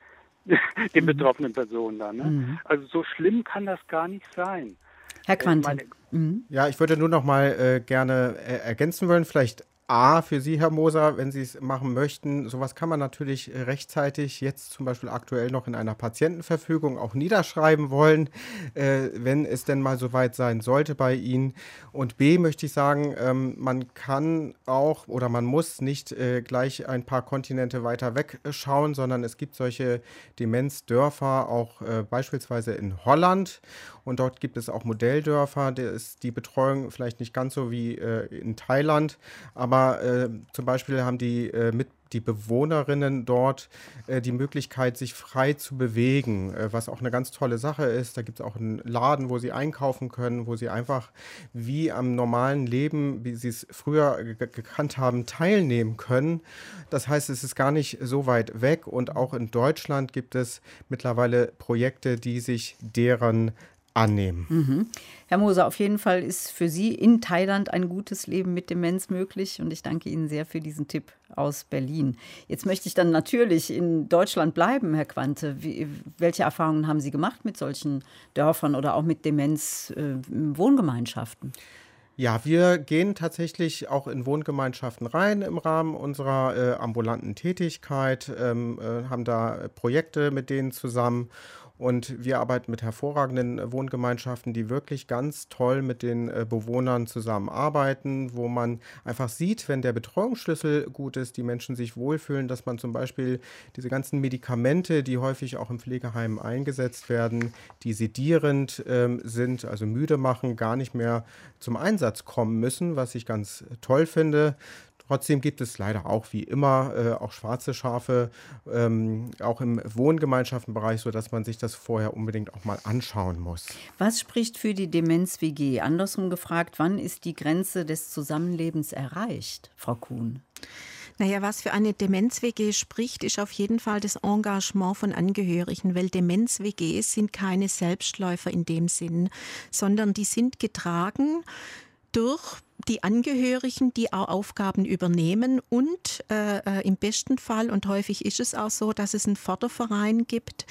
den betroffenen Personen da, ne? Mhm. Also so schlimm kann das gar nicht sein. Herr Quante. Ja, ich würde nur noch mal äh, gerne äh, ergänzen wollen, vielleicht A, für Sie, Herr Moser, wenn Sie es machen möchten, sowas kann man natürlich rechtzeitig jetzt zum Beispiel aktuell noch in einer Patientenverfügung auch niederschreiben wollen, äh, wenn es denn mal soweit sein sollte bei Ihnen. Und B, möchte ich sagen, ähm, man kann auch oder man muss nicht äh, gleich ein paar Kontinente weiter weg schauen, sondern es gibt solche Demenzdörfer auch äh, beispielsweise in Holland. Und dort gibt es auch Modelldörfer, da ist die Betreuung vielleicht nicht ganz so wie äh, in Thailand, aber Äh, zum Beispiel haben die, äh, mit, die Bewohnerinnen dort äh, die Möglichkeit, sich frei zu bewegen, äh, was auch eine ganz tolle Sache ist. Da gibt es auch einen Laden, wo sie einkaufen können, wo sie einfach wie am normalen Leben, wie sie es früher ge- gekannt haben, teilnehmen können. Das heißt, es ist gar nicht so weit weg. Und auch in Deutschland gibt es mittlerweile Projekte, die sich deren annehmen. Mhm. Herr Moser, auf jeden Fall ist für Sie in Thailand ein gutes Leben mit Demenz möglich und ich danke Ihnen sehr für diesen Tipp aus Berlin. Jetzt möchte ich dann natürlich in Deutschland bleiben, Herr Quante. Wie, welche Erfahrungen haben Sie gemacht mit solchen Dörfern oder auch mit Demenz-Wohngemeinschaften? Ja, wir gehen tatsächlich auch in Wohngemeinschaften rein im Rahmen unserer äh, ambulanten Tätigkeit, ähm, äh, haben da Projekte mit denen zusammen. Und wir arbeiten mit hervorragenden Wohngemeinschaften, die wirklich ganz toll mit den Bewohnern zusammenarbeiten, wo man einfach sieht, wenn der Betreuungsschlüssel gut ist, die Menschen sich wohlfühlen, dass man zum Beispiel diese ganzen Medikamente, die häufig auch im Pflegeheim eingesetzt werden, die sedierend ähm, sind, also müde machen, gar nicht mehr zum Einsatz kommen müssen, was ich ganz toll finde. Trotzdem gibt es leider auch wie immer äh, auch schwarze Schafe, ähm, auch im Wohngemeinschaftenbereich, sodass man sich das vorher unbedingt auch mal anschauen muss. Was spricht für die Demenz-W G? Andersrum gefragt, wann ist die Grenze des Zusammenlebens erreicht, Frau Kuhn? Naja, was für eine Demenz-W G spricht, ist auf jeden Fall das Engagement von Angehörigen, weil Demenz-W Gs sind keine Selbstläufer in dem Sinn, sondern die sind getragen durch die Angehörigen, die auch Aufgaben übernehmen und äh, im besten Fall, und häufig ist es auch so, dass es einen Förderverein gibt,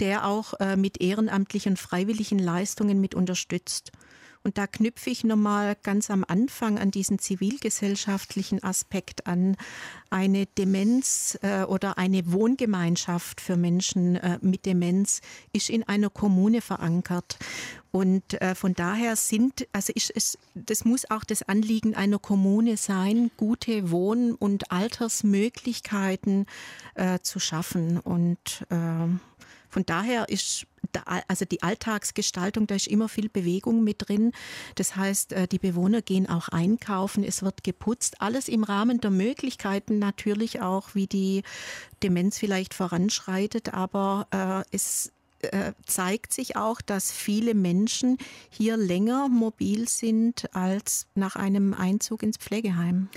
der auch äh, mit ehrenamtlichen, freiwilligen Leistungen mit unterstützt. Und da knüpfe ich nochmal ganz am Anfang an diesen zivilgesellschaftlichen Aspekt an. Eine Demenz äh, oder eine Wohngemeinschaft für Menschen äh, mit Demenz ist in einer Kommune verankert. Und äh, von daher sind, also ist, ist, das muss auch das Anliegen einer Kommune sein, gute Wohn- und Altersmöglichkeiten äh, zu schaffen. Und äh, von daher ist also die Alltagsgestaltung, da ist immer viel Bewegung mit drin. Das heißt, die Bewohner gehen auch einkaufen, es wird geputzt. Alles im Rahmen der Möglichkeiten natürlich auch, wie die Demenz vielleicht voranschreitet. Aber äh, es äh, zeigt sich auch, dass viele Menschen hier länger mobil sind als nach einem Einzug ins Pflegeheim.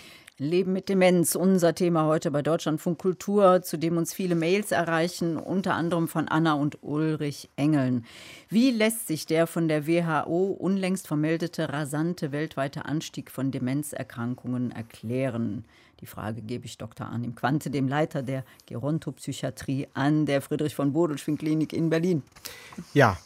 Leben mit Demenz, unser Thema heute bei Deutschlandfunk Kultur, zu dem uns viele Mails erreichen, unter anderem von Anna und Ulrich Engeln. Wie lässt sich der von der W H O unlängst vermeldete rasante weltweite Anstieg von Demenzerkrankungen erklären? Die Frage gebe ich Doktor Arnim Quante, dem Leiter der Gerontopsychiatrie an der Friedrich-von-Bodelschwingh-Klinik in Berlin. Ja,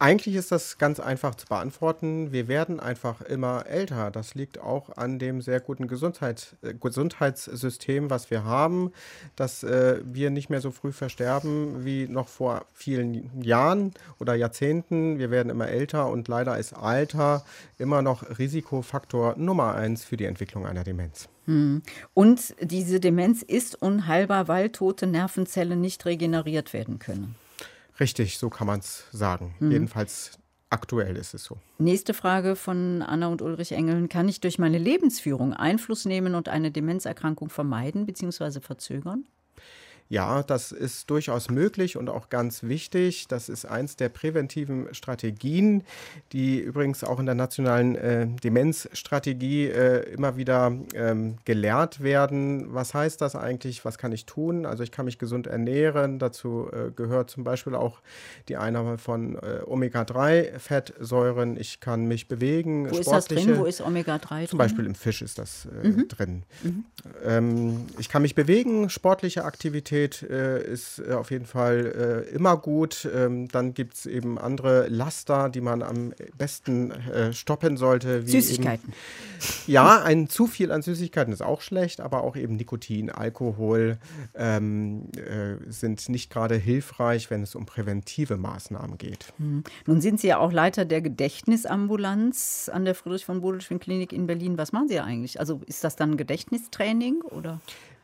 eigentlich ist das ganz einfach zu beantworten. Wir werden einfach immer älter. Das liegt auch an dem sehr guten Gesundheit, Gesundheitssystem, was wir haben, dass äh, wir nicht mehr so früh versterben wie noch vor vielen Jahren oder Jahrzehnten. Wir werden immer älter und leider ist Alter immer noch Risikofaktor Nummer eins für die Entwicklung einer Demenz. Und diese Demenz ist unheilbar, weil tote Nervenzellen nicht regeneriert werden können. Richtig, so kann man es sagen. Mhm. Jedenfalls aktuell ist es so. Nächste Frage von Anna und Ulrich Engeln. Kann ich durch meine Lebensführung Einfluss nehmen und eine Demenzerkrankung vermeiden bzw. verzögern? Ja, das ist durchaus möglich und auch ganz wichtig. Das ist eins der präventiven Strategien, die übrigens auch in der nationalen äh, Demenzstrategie äh, immer wieder ähm, gelehrt werden. Was heißt das eigentlich? Was kann ich tun? Also ich kann mich gesund ernähren. Dazu äh, gehört zum Beispiel auch die Einnahme von äh, Omega drei Fettsäuren. Ich kann mich bewegen. Wo ist das drin? Wo ist Omega drei drin? Zum Beispiel im Fisch ist das äh, mhm. drin. Mhm. Ähm, ich kann mich bewegen. Sportliche Aktivität ist auf jeden Fall immer gut. Dann gibt es eben andere Laster, die man am besten stoppen sollte. Wie Süßigkeiten. Eben, ja, ein zu viel an Süßigkeiten ist auch schlecht, aber auch eben Nikotin, Alkohol ähm, äh, sind nicht gerade hilfreich, wenn es um präventive Maßnahmen geht. Hm. Nun sind Sie ja auch Leiter der Gedächtnisambulanz an der Friedrich-von-Bodelschwingh-Klinik in Berlin. Was machen Sie da eigentlich? Also ist das dann Gedächtnistraining oder?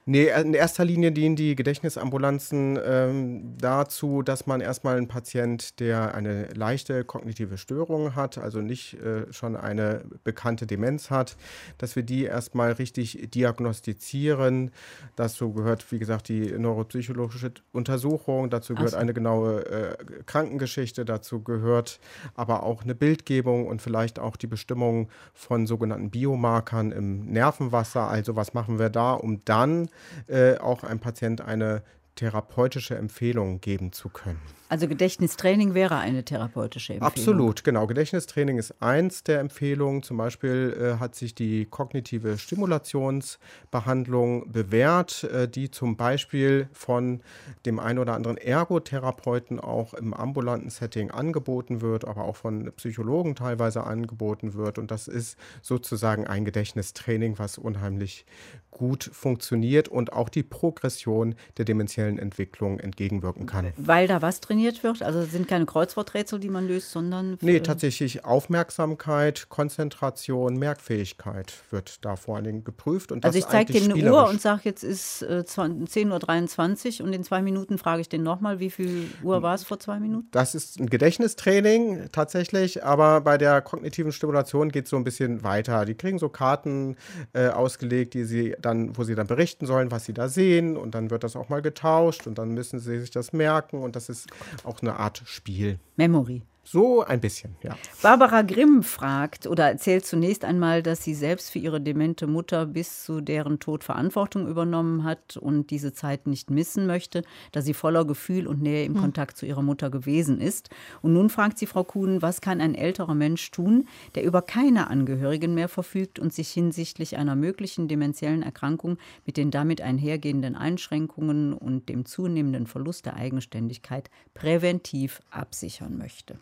Nee, in erster Linie dienen die Gedächtnisambulanzen ähm, dazu, dass man erstmal einen Patient, der eine leichte kognitive Störung hat, also nicht äh, schon eine bekannte Demenz hat, dass wir die erstmal richtig diagnostizieren. Dazu gehört, wie gesagt, die neuropsychologische Untersuchung, dazu gehört Ach so. eine genaue äh, Krankengeschichte, dazu gehört aber auch eine Bildgebung und vielleicht auch die Bestimmung von sogenannten Biomarkern im Nervenwasser. Also was machen wir da, um dann Äh, auch einem Patient eine therapeutische Empfehlung geben zu können. Also Gedächtnistraining wäre eine therapeutische Empfehlung? Absolut, genau. Gedächtnistraining ist eins der Empfehlungen. Zum Beispiel äh, hat sich die kognitive Stimulationsbehandlung bewährt, äh, die zum Beispiel von dem einen oder anderen Ergotherapeuten auch im ambulanten Setting angeboten wird, aber auch von Psychologen teilweise angeboten wird. Und das ist sozusagen ein Gedächtnistraining, was unheimlich gut funktioniert und auch die Progression der dementiellen Entwicklung entgegenwirken kann. Weil da was trainiert wird? Also es sind keine Kreuzworträtsel, die man löst, sondern... Nee, tatsächlich Aufmerksamkeit, Konzentration, Merkfähigkeit wird da vor allen Dingen geprüft. Und das also ich zeige dem eine Uhr und sage, jetzt ist äh, zehn Uhr dreiundzwanzig und in zwei Minuten frage ich den nochmal, wie viel Uhr war es vor zwei Minuten? Das ist ein Gedächtnistraining tatsächlich, aber bei der kognitiven Stimulation geht es so ein bisschen weiter. Die kriegen so Karten äh, ausgelegt, die sie... Dann, wo sie dann berichten sollen, was sie da sehen, und dann wird das auch mal getauscht und dann müssen sie sich das merken und das ist auch eine Art Spiel. Memory. So ein bisschen, ja. Barbara Grimm fragt oder erzählt zunächst einmal, dass sie selbst für ihre demente Mutter bis zu deren Tod Verantwortung übernommen hat und diese Zeit nicht missen möchte, da sie voller Gefühl und Nähe im hm. Kontakt zu ihrer Mutter gewesen ist. Und nun fragt sie Frau Kuhn, was kann ein älterer Mensch tun, der über keine Angehörigen mehr verfügt und sich hinsichtlich einer möglichen dementiellen Erkrankung mit den damit einhergehenden Einschränkungen und dem zunehmenden Verlust der Eigenständigkeit präventiv absichern möchte?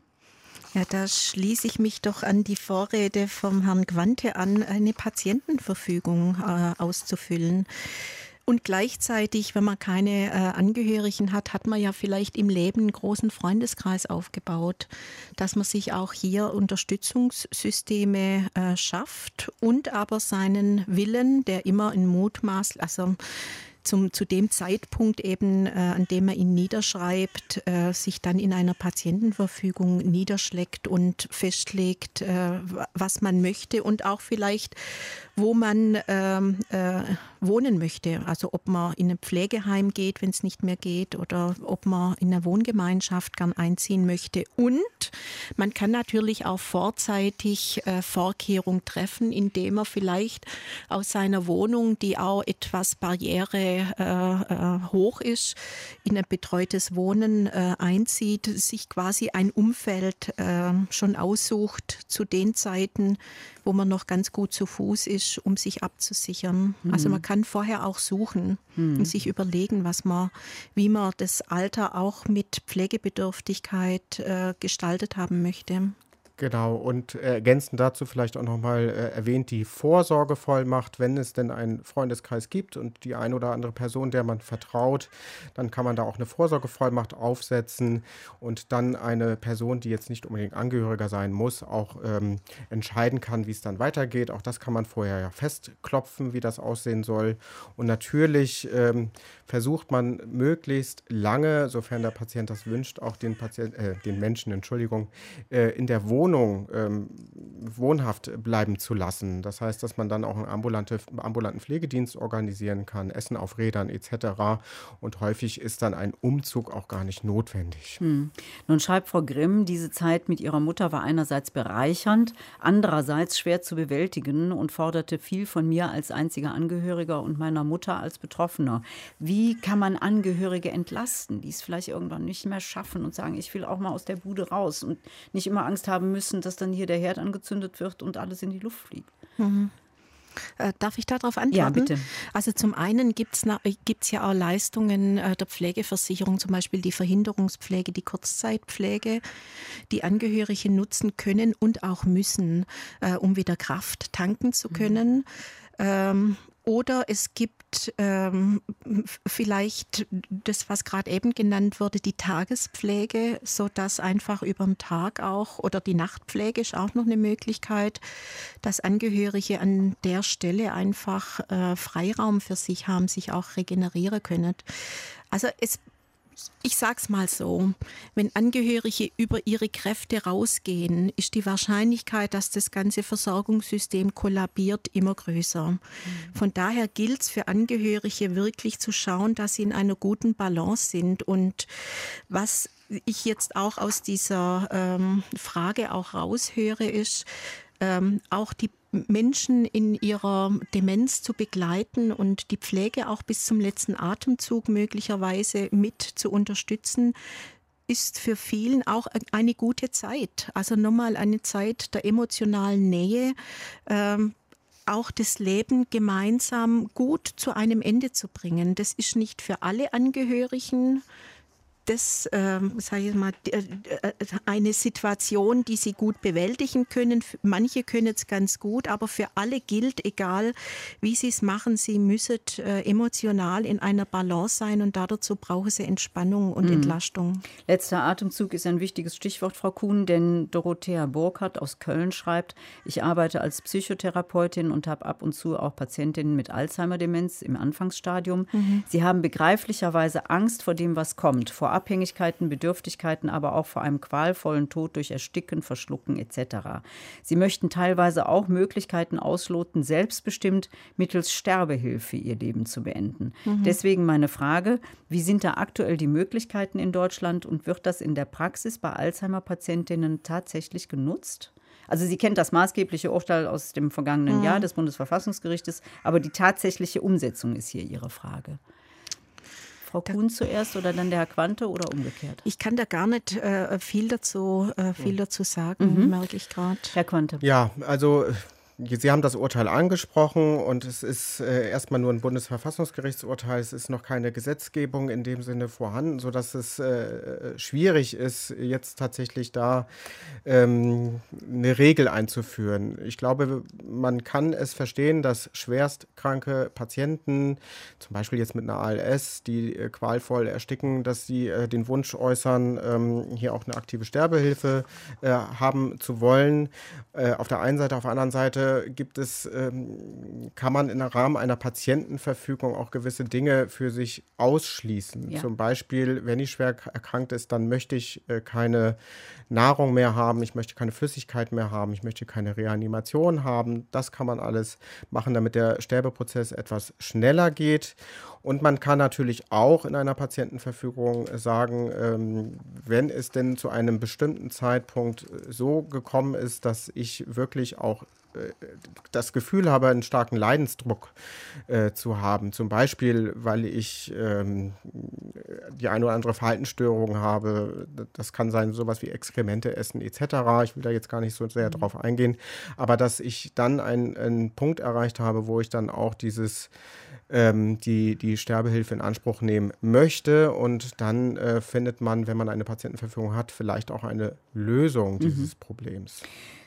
Ja, da schließe ich mich doch an die Vorrede vom Herrn Quante an, eine Patientenverfügung äh, auszufüllen. Und gleichzeitig, wenn man keine äh, Angehörigen hat, hat man ja vielleicht im Leben einen großen Freundeskreis aufgebaut, dass man sich auch hier Unterstützungssysteme äh, schafft und aber seinen Willen, der immer in Mutmaß, also Zum, zu dem Zeitpunkt eben, äh, an dem er ihn niederschreibt, äh, sich dann in einer Patientenverfügung niederschlägt und festlegt, äh, was man möchte und auch vielleicht, wo man ähm, äh, wohnen möchte. Also ob man in ein Pflegeheim geht, wenn es nicht mehr geht, oder ob man in eine Wohngemeinschaft gern einziehen möchte. Und man kann natürlich auch vorzeitig äh, Vorkehrung treffen, indem er vielleicht aus seiner Wohnung, die auch etwas barriere hoch ist, in ein betreutes Wohnen äh, einzieht, sich quasi ein Umfeld äh, schon aussucht zu den Zeiten, wo man noch ganz gut zu Fuß ist, um sich abzusichern. Mhm. Also man kann vorher auch suchen mhm. und sich überlegen, was man, wie man das Alter auch mit Pflegebedürftigkeit äh, gestaltet haben möchte. Genau, und ergänzend dazu vielleicht auch nochmal äh, erwähnt die Vorsorgevollmacht. Wenn es denn einen Freundeskreis gibt und die eine oder andere Person, der man vertraut, dann kann man da auch eine Vorsorgevollmacht aufsetzen und dann eine Person, die jetzt nicht unbedingt Angehöriger sein muss, auch ähm, entscheiden kann, wie es dann weitergeht. Auch das kann man vorher ja festklopfen, wie das aussehen soll. Und natürlich ähm, versucht man möglichst lange, sofern der Patient das wünscht, auch den Patient, äh, den Menschen, Entschuldigung, äh, in der Wohnung Wohnung ähm, wohnhaft bleiben zu lassen. Das heißt, dass man dann auch einen ambulante, ambulanten Pflegedienst organisieren kann, Essen auf Rädern et cetera. Und häufig ist dann ein Umzug auch gar nicht notwendig. Hm. Nun schreibt Frau Grimm, diese Zeit mit ihrer Mutter war einerseits bereichernd, andererseits schwer zu bewältigen und forderte viel von mir als einziger Angehöriger und meiner Mutter als Betroffener. Wie kann man Angehörige entlasten, die es vielleicht irgendwann nicht mehr schaffen und sagen, ich will auch mal aus der Bude raus und nicht immer Angst haben müssen, dass dann hier der Herd angezündet wird und alles in die Luft fliegt? Mhm. Äh, darf ich darauf antworten? Ja, bitte. Also zum einen gibt es ja auch Leistungen äh, der Pflegeversicherung, zum Beispiel die Verhinderungspflege, die Kurzzeitpflege, die Angehörige nutzen können und auch müssen, äh, um wieder Kraft tanken zu können. Mhm. Ähm, Oder es gibt ähm, vielleicht das, was gerade eben genannt wurde, die Tagespflege, sodass einfach über den Tag auch, oder die Nachtpflege ist auch noch eine Möglichkeit, dass Angehörige an der Stelle einfach äh, Freiraum für sich haben, sich auch regenerieren können. Also es Ich sage es mal so, wenn Angehörige über ihre Kräfte rausgehen, ist die Wahrscheinlichkeit, dass das ganze Versorgungssystem kollabiert, immer größer. Mhm. Von daher gilt es für Angehörige wirklich zu schauen, dass sie in einer guten Balance sind. Und was ich jetzt auch aus dieser ähm, Frage auch raushöre, ist ähm, auch die Menschen in ihrer Demenz zu begleiten und die Pflege auch bis zum letzten Atemzug möglicherweise mit zu unterstützen, ist für vielen auch eine gute Zeit. Also nochmal eine Zeit der emotionalen Nähe, ähm, auch das Leben gemeinsam gut zu einem Ende zu bringen. Das ist nicht für alle Angehörigen Das, äh, sag ich mal, eine Situation, die sie gut bewältigen können. Manche können es ganz gut, aber für alle gilt, egal wie sie es machen, sie müssen äh, emotional in einer Balance sein und dazu brauchen sie Entspannung und mhm. Entlastung. Letzter Atemzug ist ein wichtiges Stichwort, Frau Kuhn, denn Dorothea Burkhardt aus Köln schreibt, ich arbeite als Psychotherapeutin und habe ab und zu auch Patientinnen mit Alzheimer-Demenz im Anfangsstadium. Mhm. Sie haben begreiflicherweise Angst vor dem, was kommt, vor Abhängigkeiten, Bedürftigkeiten, aber auch vor einem qualvollen Tod durch Ersticken, Verschlucken et cetera. Sie möchten teilweise auch Möglichkeiten ausloten, selbstbestimmt mittels Sterbehilfe ihr Leben zu beenden. Mhm. Deswegen meine Frage, wie sind da aktuell die Möglichkeiten in Deutschland und wird das in der Praxis bei Alzheimer-Patientinnen tatsächlich genutzt? Also sie kennt das maßgebliche Urteil aus dem vergangenen mhm. Jahr des Bundesverfassungsgerichtes, aber die tatsächliche Umsetzung ist hier Ihre Frage. Frau Kuhn zuerst oder dann der Herr Quante oder umgekehrt? Ich kann da gar nicht äh, viel dazu, äh, viel dazu sagen, mhm. merke ich gerade. Herr Quante. Ja, also Sie haben das Urteil angesprochen und es ist äh, erstmal nur ein Bundesverfassungsgerichtsurteil. Es ist noch keine Gesetzgebung in dem Sinne vorhanden, sodass es äh, schwierig ist, jetzt tatsächlich da ähm, eine Regel einzuführen. Ich glaube, man kann es verstehen, dass schwerstkranke Patienten, zum Beispiel jetzt mit einer A L S, die äh, qualvoll ersticken, dass sie äh, den Wunsch äußern, ähm, hier auch eine aktive Sterbehilfe äh, haben zu wollen. Äh, auf der einen Seite, auf der anderen Seite gibt es, ähm, kann man im Rahmen einer Patientenverfügung auch gewisse Dinge für sich ausschließen. Ja. Zum Beispiel, wenn ich schwer erkrankt ist, dann möchte ich äh, keine Nahrung mehr haben, ich möchte keine Flüssigkeit mehr haben, ich möchte keine Reanimation haben. Das kann man alles machen, damit der Sterbeprozess etwas schneller geht. Und man kann natürlich auch in einer Patientenverfügung sagen, ähm, wenn es denn zu einem bestimmten Zeitpunkt so gekommen ist, dass ich wirklich auch das Gefühl habe, einen starken Leidensdruck äh, zu haben. Zum Beispiel, weil ich ähm, die eine oder andere Verhaltensstörung habe. Das kann sein, sowas wie Exkremente essen et cetera. Ich will da jetzt gar nicht so sehr drauf eingehen. Aber dass ich dann einen, einen Punkt erreicht habe, wo ich dann auch dieses ähm, die, die Sterbehilfe in Anspruch nehmen möchte. Und dann äh, findet man, wenn man eine Patientenverfügung hat, vielleicht auch eine Lösung dieses mhm. Problems.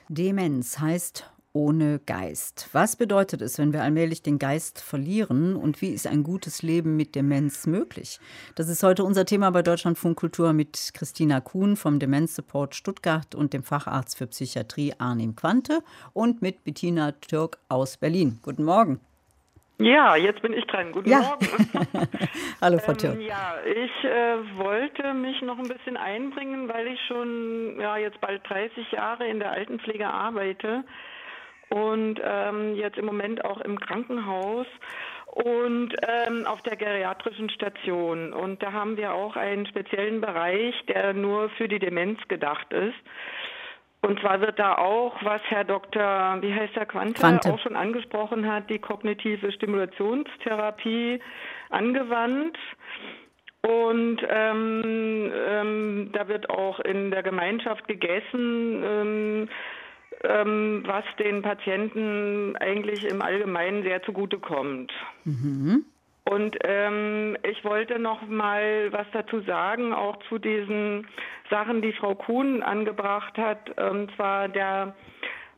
Demenz heißt ohne Geist. Was bedeutet es, wenn wir allmählich den Geist verlieren und wie ist ein gutes Leben mit Demenz möglich? Das ist heute unser Thema bei Deutschlandfunk Kultur mit Christina Kuhn vom Demenz-Support Stuttgart und dem Facharzt für Psychiatrie Arnim Quante und mit Bettina Türk aus Berlin. Guten Morgen. Ja, jetzt bin ich dran. Guten ja. Morgen. Hallo, Frau Türk. Ähm, ja, ich äh, wollte mich noch ein bisschen einbringen, weil ich schon ja jetzt bald dreißig Jahre in der Altenpflege arbeite und ähm, jetzt im Moment auch im Krankenhaus und ähm, auf der geriatrischen Station. Und da haben wir auch einen speziellen Bereich, der nur für die Demenz gedacht ist. Und zwar wird da auch, was Herr Doktor, wie heißt der, Quante, Quante. auch schon angesprochen hat, die kognitive Stimulationstherapie angewandt. Und ähm, ähm, da wird auch in der Gemeinschaft gegessen, ähm, ähm, was den Patienten eigentlich im Allgemeinen sehr zugutekommt. Mhm. Und ähm, ich wollte noch mal was dazu sagen, auch zu diesen Sachen, die Frau Kuhn angebracht hat, und zwar der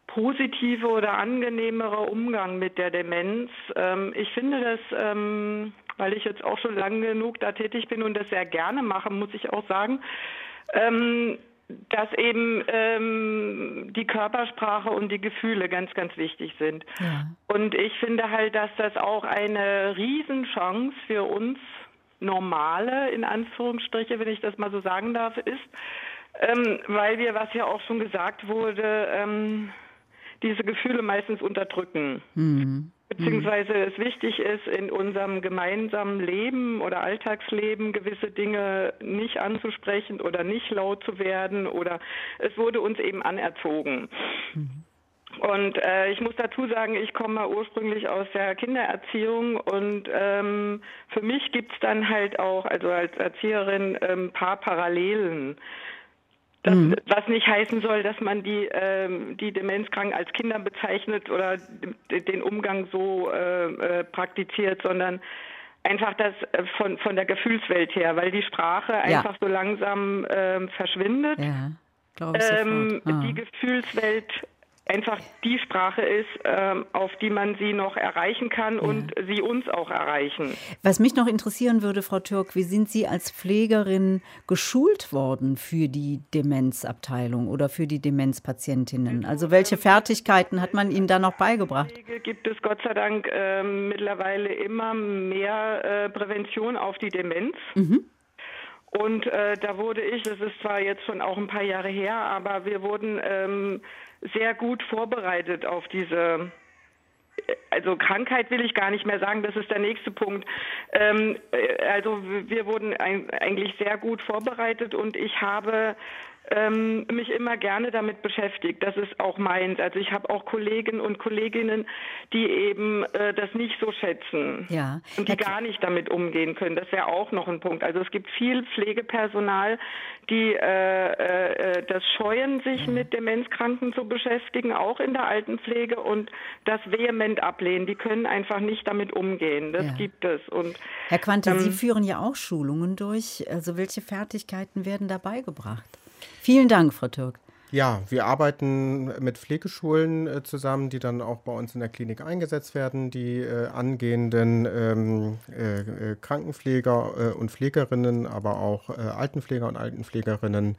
positive oder angenehmere Umgang mit der Demenz. Ähm, ich finde das, ähm, weil ich jetzt auch schon lange genug da tätig bin und das sehr gerne mache, muss ich auch sagen, ähm, dass eben ähm, die Körpersprache und die Gefühle ganz, ganz wichtig sind. Ja. Und ich finde halt, dass das auch eine Riesenchance für uns Normale, in Anführungsstriche, wenn ich das mal so sagen darf, ist, ähm, weil wir, was ja auch schon gesagt wurde, ähm, diese Gefühle meistens unterdrücken. Mhm. Beziehungsweise es wichtig ist, in unserem gemeinsamen Leben oder Alltagsleben gewisse Dinge nicht anzusprechen oder nicht laut zu werden, oder es wurde uns eben anerzogen. Mhm. Und äh, ich muss dazu sagen, ich komme ursprünglich aus der Kindererziehung und ähm, für mich gibt's dann halt auch, also als Erzieherin, ein paar Parallelen. Das, mhm. Was nicht heißen soll, dass man die, ähm, die Demenzkranken als Kinder bezeichnet oder den Umgang so äh, äh, praktiziert, sondern einfach das äh, von, von der Gefühlswelt her, weil die Sprache ja. einfach so langsam äh, verschwindet. Ja, glaube ich ähm, ah. Die Gefühlswelt einfach die Sprache ist, auf die man sie noch erreichen kann und ja. sie uns auch erreichen. Was mich noch interessieren würde, Frau Türk, wie sind Sie als Pflegerin geschult worden für die Demenzabteilung oder für die Demenzpatientinnen? Also welche Fertigkeiten hat man Ihnen da noch beigebracht? Gibt es Gott sei Dank äh, mittlerweile immer mehr äh, Prävention auf die Demenz. Mhm. Und äh, da wurde ich, das ist zwar jetzt schon auch ein paar Jahre her, aber wir wurden ähm, sehr gut vorbereitet auf diese, also Krankheit will ich gar nicht mehr sagen, das ist der nächste Punkt. Ähm, also wir wurden ein, eigentlich sehr gut vorbereitet und ich habe ähm, mich immer gerne damit beschäftigt. Das ist auch meins. Also ich habe auch Kollegen und Kolleginnen, die eben äh, das nicht so schätzen ja. und die gar nicht damit umgehen können. Das wäre auch noch ein Punkt. Also es gibt viel Pflegepersonal, die äh, äh, das scheuen, sich ja. mit Demenzkranken zu beschäftigen, auch in der Altenpflege, und das vehement ablehnen. Die können einfach nicht damit umgehen. Das ja. gibt es. Und, Herr Quante, ähm, Sie führen ja auch Schulungen durch. Also welche Fertigkeiten werden dabei gebracht? Vielen Dank, Frau Türk. Ja, wir arbeiten mit Pflegeschulen äh, zusammen, die dann auch bei uns in der Klinik eingesetzt werden, die äh, angehenden ähm, äh, Krankenpfleger äh, und Pflegerinnen, aber auch äh, Altenpfleger und Altenpflegerinnen.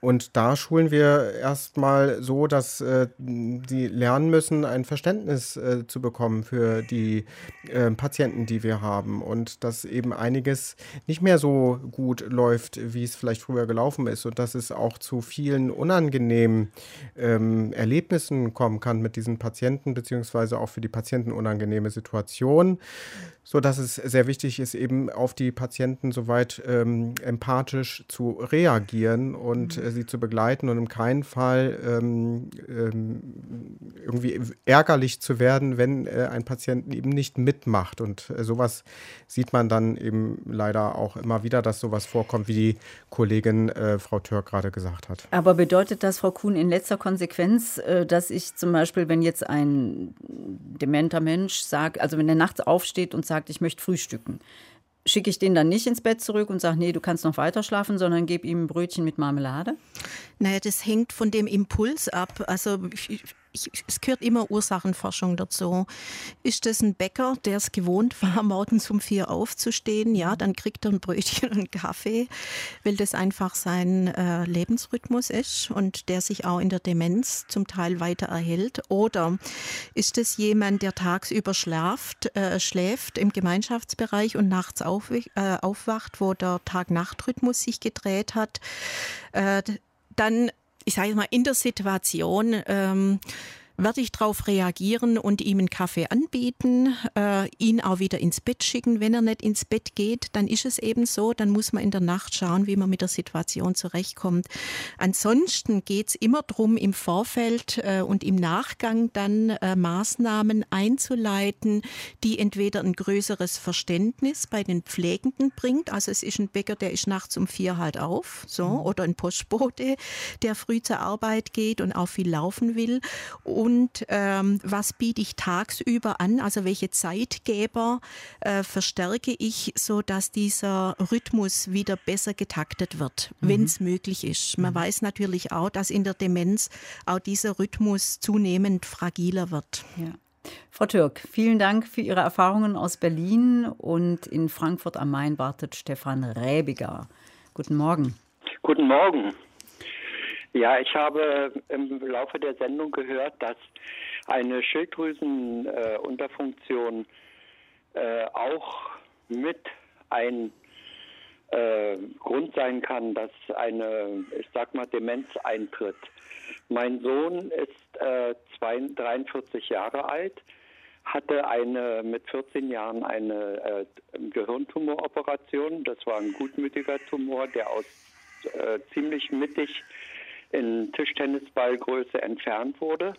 Und da schulen wir erstmal so, dass äh, die lernen müssen, ein Verständnis äh, zu bekommen für die äh, Patienten, die wir haben, und dass eben einiges nicht mehr so gut läuft, wie es vielleicht früher gelaufen ist, und dass es auch zu vielen unangenehmen Ähm, Erlebnissen kommen kann mit diesen Patienten, beziehungsweise auch für die Patienten unangenehme Situationen, sodass es sehr wichtig ist, eben auf die Patienten soweit ähm, empathisch zu reagieren und äh, sie zu begleiten und in keinem Fall ähm, ähm, irgendwie ärgerlich zu werden, wenn äh, ein Patient eben nicht mitmacht. Und äh, sowas sieht man dann eben leider auch immer wieder, dass sowas vorkommt, wie die Kollegin äh, Frau Türk gerade gesagt hat. Aber bedeutet das, Frau Kuhn, in letzter Konsequenz, dass ich zum Beispiel, wenn jetzt ein dementer Mensch sagt, also wenn er nachts aufsteht und sagt, ich möchte frühstücken, schicke ich den dann nicht ins Bett zurück und sage, nee, du kannst noch weiter schlafen, sondern gebe ihm ein Brötchen mit Marmelade? Naja, das hängt von dem Impuls ab. Also ich, ich, es gehört immer Ursachenforschung dazu. Ist das ein Bäcker, der es gewohnt war, morgens um vier aufzustehen? Ja, dann kriegt er ein Brötchen und einen Kaffee, weil das einfach sein äh, Lebensrhythmus ist und der sich auch in der Demenz zum Teil weiter erhält. Oder ist es jemand, der tagsüber schlaft, äh, schläft im Gemeinschaftsbereich und nachts auf, äh, aufwacht, wo der Tag-Nacht-Rhythmus sich gedreht hat? Äh, dann, ich sage mal, in der Situation ähm, werde ich darauf reagieren und ihm einen Kaffee anbieten, äh, ihn auch wieder ins Bett schicken. Wenn er nicht ins Bett geht, dann ist es eben so, dann muss man in der Nacht schauen, wie man mit der Situation zurechtkommt. Ansonsten geht es immer darum, im Vorfeld äh, und im Nachgang dann äh, Maßnahmen einzuleiten, die entweder ein größeres Verständnis bei den Pflegenden bringt, also es ist ein Bäcker, der ist nachts um vier halt auf, so, oder ein Postbote, der früh zur Arbeit geht und auch viel laufen will. Und Und ähm, was biete ich tagsüber an, also welche Zeitgeber äh, verstärke ich, sodass dieser Rhythmus wieder besser getaktet wird, mhm. wenn es möglich ist. Man mhm. weiß natürlich auch, dass in der Demenz auch dieser Rhythmus zunehmend fragiler wird. Ja. Frau Türk, vielen Dank für Ihre Erfahrungen aus Berlin, und in Frankfurt am Main wartet Stefan Räbiger. Guten Morgen. Guten Morgen. Ja, ich habe im Laufe der Sendung gehört, dass eine Schilddrüsenunterfunktion äh, äh, auch mit ein äh, Grund sein kann, dass eine, ich sag mal, Demenz eintritt. Mein Sohn ist äh, dreiundvierzig Jahre alt, hatte eine mit vierzehn Jahren eine äh, Gehirntumoroperation. Das war ein gutmütiger Tumor, der aus äh, ziemlich mittig in Tischtennisballgröße entfernt wurde.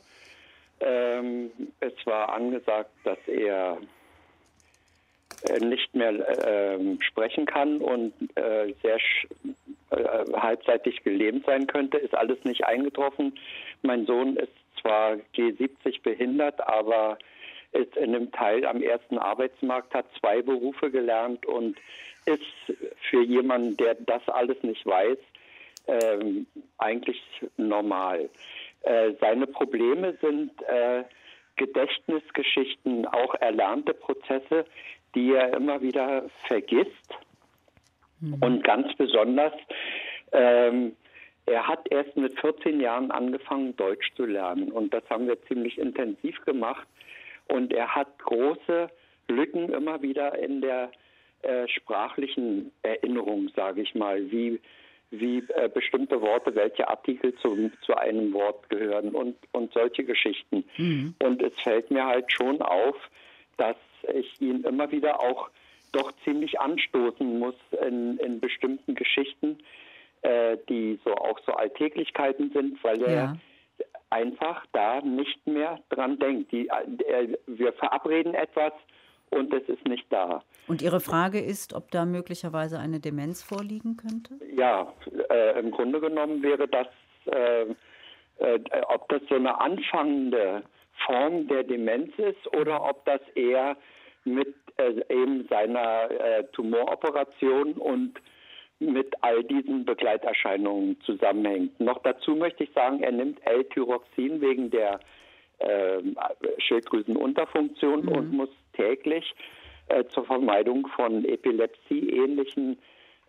Ähm, es war angesagt, dass er nicht mehr äh, sprechen kann und äh, sehr äh, halbseitig gelähmt sein könnte. Ist alles nicht eingetroffen. Mein Sohn ist zwar G siebzig behindert, aber ist in einem Teil am ersten Arbeitsmarkt, hat zwei Berufe gelernt und ist für jemanden, der das alles nicht weiß, Ähm, eigentlich normal. Äh, seine Probleme sind äh, Gedächtnisgeschichten, auch erlernte Prozesse, die er immer wieder vergisst. Mhm. Und ganz besonders, ähm, er hat erst mit vierzehn Jahren angefangen, Deutsch zu lernen. Und das haben wir ziemlich intensiv gemacht. Und er hat große Lücken immer wieder in der äh, sprachlichen Erinnerung, sage ich mal, wie wie äh, bestimmte Worte, welche Artikel zu, zu einem Wort gehören und, und solche Geschichten. Mhm. Und es fällt mir halt schon auf, dass ich ihn immer wieder auch doch ziemlich anstoßen muss in, in bestimmten Geschichten, äh, die so auch so Alltäglichkeiten sind, weil er ja. einfach da nicht mehr dran denkt. Die, äh, wir verabreden etwas und es ist nicht da. Und Ihre Frage ist, ob da möglicherweise eine Demenz vorliegen könnte? Ja, äh, im Grunde genommen wäre das, äh, äh, ob das so eine anfangende Form der Demenz ist oder ob das eher mit äh, eben seiner äh, Tumoroperation und mit all diesen Begleiterscheinungen zusammenhängt. Noch dazu möchte ich sagen, er nimmt L-Tyroxin wegen der äh, Schilddrüsenunterfunktion mhm. und muss täglich äh, zur Vermeidung von Epilepsie-ähnlichen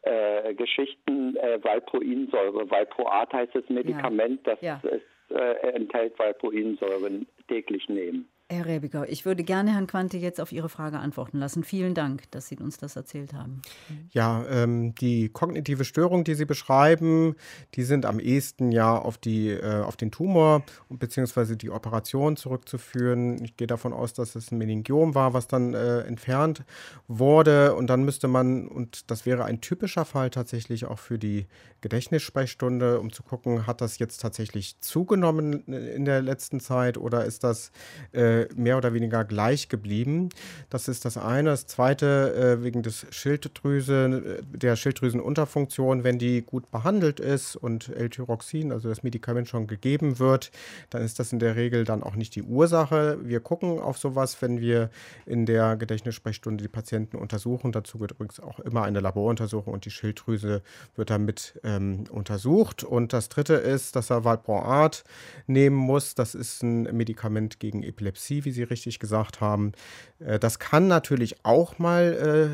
äh, Geschichten äh, Valproinsäure. Valproat heißt das Medikament, ja. das ja. Es, äh, enthält Valproinsäure, täglich nehmen. Herr Räbiger, ich würde gerne Herrn Quante jetzt auf Ihre Frage antworten lassen. Vielen Dank, dass Sie uns das erzählt haben. Ja, ähm, die kognitive Störung, die Sie beschreiben, die sind am ehesten ja auf, die, äh, auf den Tumor bzw. die Operation zurückzuführen. Ich gehe davon aus, dass es ein Meningiom war, was dann äh, entfernt wurde. Und dann müsste man, und das wäre ein typischer Fall tatsächlich auch für die Gedächtnissprechstunde, um zu gucken, hat das jetzt tatsächlich zugenommen in der letzten Zeit oder ist das... Äh, äh, mehr oder weniger gleich geblieben. Das ist das eine. Das zweite, äh, wegen des Schilddrüsen, der Schilddrüsenunterfunktion, wenn die gut behandelt ist und L-Tyroxin, also das Medikament, schon gegeben wird, dann ist das in der Regel dann auch nicht die Ursache. Wir gucken auf sowas, wenn wir in der Gedächtnissprechstunde die Patienten untersuchen. Dazu gehört übrigens auch immer eine Laboruntersuchung und die Schilddrüse wird damit ähm, untersucht. Und das dritte ist, dass er Valproat nehmen muss. Das ist ein Medikament gegen Epilepsie, wie Sie richtig gesagt haben. Äh, das kann natürlich auch mal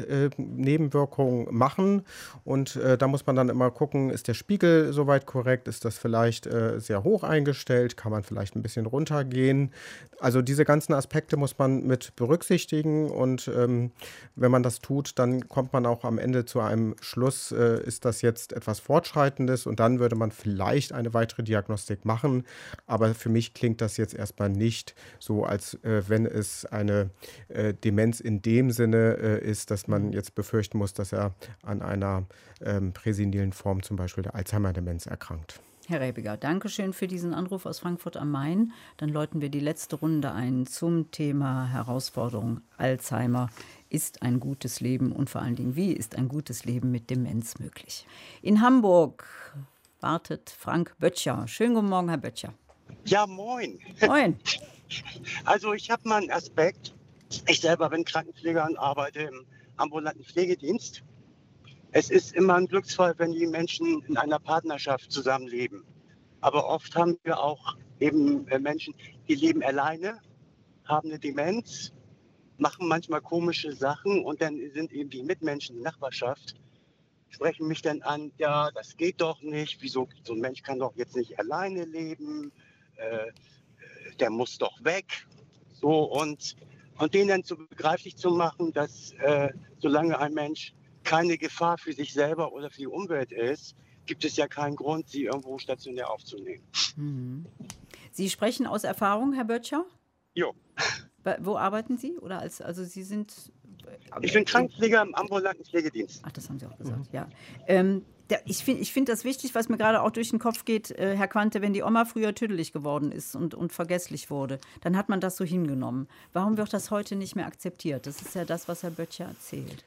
äh, äh, Nebenwirkungen machen. Und äh, da muss man dann immer gucken, ist der Spiegel soweit korrekt? Ist das vielleicht äh, sehr hoch eingestellt? Kann man vielleicht ein bisschen runtergehen? Also diese ganzen Aspekte muss man mit berücksichtigen. Und ähm, wenn man das tut, dann kommt man auch am Ende zu einem Schluss, äh, ist das jetzt etwas Fortschreitendes, und dann würde man vielleicht eine weitere Diagnostik machen. Aber für mich klingt das jetzt erstmal nicht so, als äh, wenn es eine äh, Demenz in dem Sinne äh, ist, dass man jetzt befürchten muss, dass er an einer ähm, präsenilen Form zum Beispiel der Alzheimer-Demenz erkrankt. Herr Räbiger, danke schön für diesen Anruf aus Frankfurt am Main. Dann läuten wir die letzte Runde ein zum Thema Herausforderung Alzheimer. Ist ein gutes Leben und vor allen Dingen, wie ist ein gutes Leben mit Demenz möglich? In Hamburg wartet Frank Böttcher. Schönen guten Morgen, Herr Böttcher. Ja, moin. Moin. Also ich habe mal einen Aspekt. Ich selber bin Krankenpfleger und arbeite im ambulanten Pflegedienst. Es ist immer ein Glücksfall, wenn die Menschen in einer Partnerschaft zusammenleben. Aber oft haben wir auch eben Menschen, die leben alleine, haben eine Demenz, machen manchmal komische Sachen, und dann sind eben die Mitmenschen, die Nachbarschaft, sprechen mich dann an, ja, das geht doch nicht, wieso, so ein Mensch kann doch jetzt nicht alleine leben, äh, der muss doch weg. So, und, und denen dann so begreiflich zu machen, dass äh, solange ein Mensch keine Gefahr für sich selber oder für die Umwelt ist, gibt es ja keinen Grund, sie irgendwo stationär aufzunehmen. Mhm. Sie sprechen aus Erfahrung, Herr Böttcher? Jo. Wo arbeiten Sie? Oder als, also Sie sind, ich bin Krankenpfleger im ambulanten Pflegedienst. Ach, das haben Sie auch gesagt, mhm. ja. Ähm, der, ich finde ich find das wichtig, was mir gerade auch durch den Kopf geht, äh, Herr Quante, wenn die Oma früher tüdelig geworden ist und, und vergesslich wurde, dann hat man das so hingenommen. Warum wird das heute nicht mehr akzeptiert? Das ist ja das, was Herr Böttcher erzählt.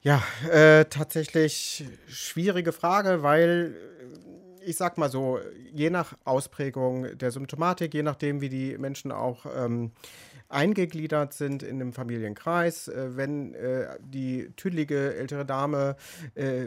Ja, äh, tatsächlich schwierige Frage, weil ich sag mal so, je nach Ausprägung der Symptomatik, je nachdem, wie die Menschen auch ähm, eingegliedert sind in dem Familienkreis, äh, wenn äh, die tüdelige ältere Dame äh,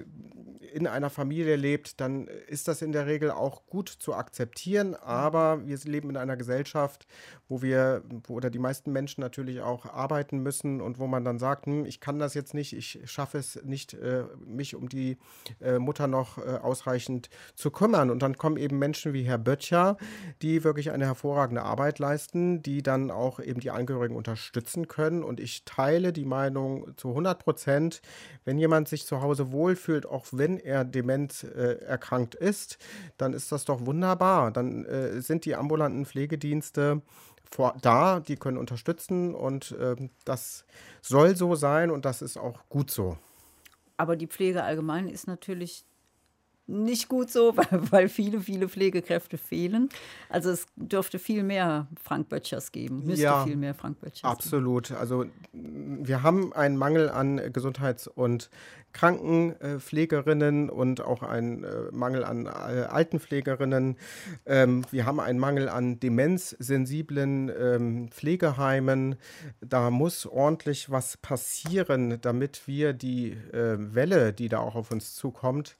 in einer Familie lebt, dann ist das in der Regel auch gut zu akzeptieren. Aber wir leben in einer Gesellschaft, wo wir wo, oder die meisten Menschen natürlich auch arbeiten müssen und wo man dann sagt, hm, ich kann das jetzt nicht, ich schaffe es nicht, äh, mich um die äh, Mutter noch äh, ausreichend zu kümmern. Und dann kommen eben Menschen wie Herr Böttcher, die wirklich eine hervorragende Arbeit leisten, die dann auch eben die Angehörigen unterstützen können. Und ich teile die Meinung zu hundert Prozent, wenn jemand sich zu Hause wohlfühlt, auch wenn er dement äh, erkrankt ist, dann ist das doch wunderbar. Dann äh, sind die ambulanten Pflegedienste vor, da, die können unterstützen, und äh, das soll so sein, und das ist auch gut so. Aber die Pflege allgemein ist natürlich nicht gut so, weil, weil viele, viele Pflegekräfte fehlen. Also es dürfte viel mehr Frank Böttchers geben, müsste ja, viel mehr Frank Böttchers absolut geben. Also wir haben einen Mangel an Gesundheits- und Krankenpflegerinnen und auch einen Mangel an Altenpflegerinnen. Wir haben einen Mangel an demenzsensiblen Pflegeheimen. Da muss ordentlich was passieren, damit wir die Welle, die da auch auf uns zukommt,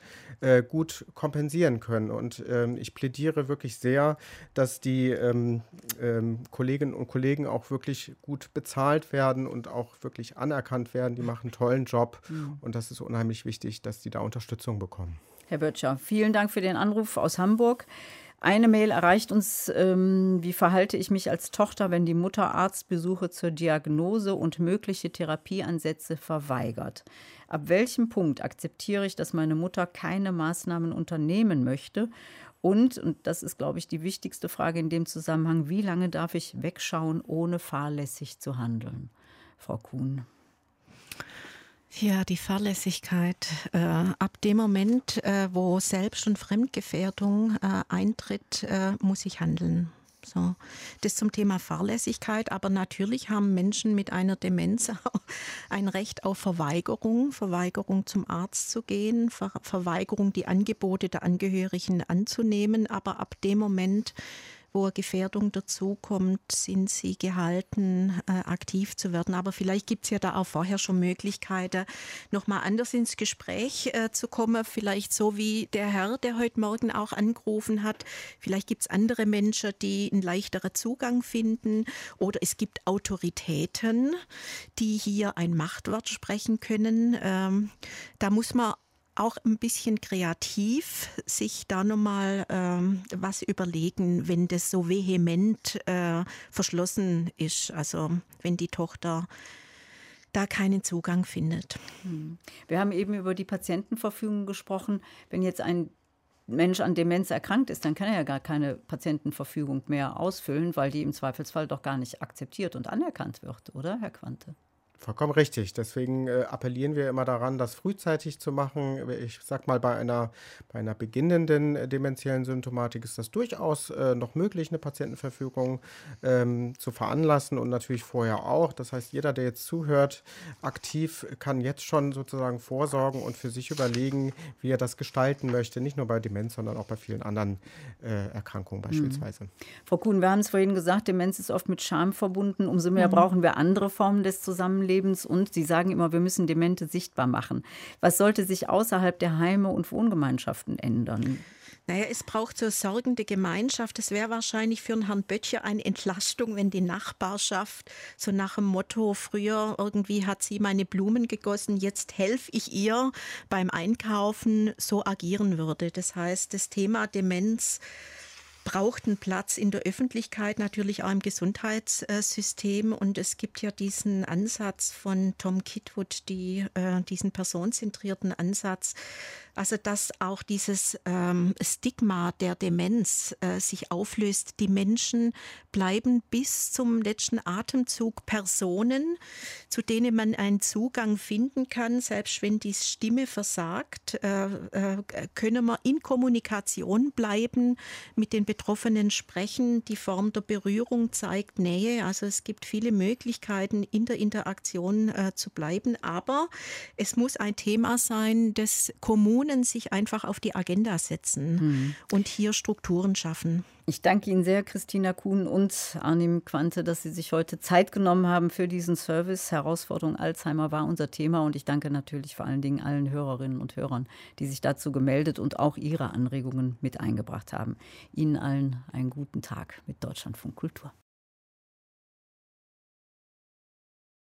gut kompensieren können. Und ähm, ich plädiere wirklich sehr, dass die ähm, ähm, Kolleginnen und Kollegen auch wirklich gut bezahlt werden und auch wirklich anerkannt werden. Die machen einen tollen Job, mhm. und das ist unheimlich wichtig, dass die da Unterstützung bekommen. Herr Böttcher, vielen Dank für den Anruf aus Hamburg. Eine Mail erreicht uns, ähm, wie verhalte ich mich als Tochter, wenn die Mutter Arztbesuche zur Diagnose und mögliche Therapieansätze verweigert? Ab welchem Punkt akzeptiere ich, dass meine Mutter keine Maßnahmen unternehmen möchte? Und, und das ist, glaube ich, die wichtigste Frage in dem Zusammenhang, wie lange darf ich wegschauen, ohne fahrlässig zu handeln? Frau Kuhn. Ja, die Fahrlässigkeit. Äh, ab dem Moment, äh, wo Selbst- und Fremdgefährdung äh, eintritt, äh, muss ich handeln. So. Das zum Thema Fahrlässigkeit, aber natürlich haben Menschen mit einer Demenz ein Recht auf Verweigerung, Verweigerung zum Arzt zu gehen, Ver Verweigerung, die Angebote der Angehörigen anzunehmen, aber ab dem Moment, wo Gefährdung dazukommt, sind sie gehalten, äh, aktiv zu werden. Aber vielleicht gibt es ja da auch vorher schon Möglichkeiten, nochmal anders ins Gespräch äh, zu kommen. Vielleicht so wie der Herr, der heute Morgen auch angerufen hat. Vielleicht gibt es andere Menschen, die einen leichteren Zugang finden. Oder es gibt Autoritäten, die hier ein Machtwort sprechen können. Ähm, da muss man auch ein bisschen kreativ sich da nochmal ähm, was überlegen, wenn das so vehement äh, verschlossen ist, also wenn die Tochter da keinen Zugang findet. Wir haben eben über die Patientenverfügung gesprochen. Wenn jetzt ein Mensch an Demenz erkrankt ist, dann kann er ja gar keine Patientenverfügung mehr ausfüllen, weil die im Zweifelsfall doch gar nicht akzeptiert und anerkannt wird, oder, Herr Quante? Vollkommen richtig. Deswegen äh, appellieren wir immer daran, das frühzeitig zu machen. Ich sag mal, bei einer, bei einer beginnenden äh, dementiellen Symptomatik ist das durchaus äh, noch möglich, eine Patientenverfügung ähm, zu veranlassen und natürlich vorher auch. Das heißt, jeder, der jetzt zuhört, aktiv kann jetzt schon sozusagen vorsorgen und für sich überlegen, wie er das gestalten möchte. Nicht nur bei Demenz, sondern auch bei vielen anderen äh, Erkrankungen beispielsweise. Mhm. Frau Kuhn, wir haben es vorhin gesagt, Demenz ist oft mit Scham verbunden. Umso mehr mhm. brauchen wir andere Formen des Zusammenlebens. Und Sie sagen immer, wir müssen Demente sichtbar machen. Was sollte sich außerhalb der Heime und Wohngemeinschaften ändern? Naja, es braucht so sorgende Gemeinschaft. Es wäre wahrscheinlich für einen Herrn Böttcher eine Entlastung, wenn die Nachbarschaft so nach dem Motto, früher irgendwie hat sie meine Blumen gegossen, jetzt helfe ich ihr beim Einkaufen, so agieren würde. Das heißt, das Thema Demenz braucht einen Platz in der Öffentlichkeit, natürlich auch im Gesundheitssystem. Und es gibt ja diesen Ansatz von Tom Kitwood, die, äh, diesen personenzentrierten Ansatz, also dass auch dieses ähm, Stigma der Demenz äh, sich auflöst. Die Menschen bleiben bis zum letzten Atemzug Personen, zu denen man einen Zugang finden kann. Selbst wenn die Stimme versagt, äh, äh, können wir in Kommunikation bleiben, mit den Betroffenen sprechen. Die Form der Berührung zeigt Nähe. Also es gibt viele Möglichkeiten, in der Interaktion äh, zu bleiben. Aber es muss ein Thema sein, das Kommunen sich einfach auf die Agenda setzen hm. und hier Strukturen schaffen. Ich danke Ihnen sehr, Christina Kuhn und Arnim Quante, dass Sie sich heute Zeit genommen haben für diesen Service. Herausforderung Alzheimer war unser Thema und ich danke natürlich vor allen Dingen allen Hörerinnen und Hörern, die sich dazu gemeldet und auch ihre Anregungen mit eingebracht haben. Ihnen allen einen guten Tag mit Deutschlandfunk Kultur.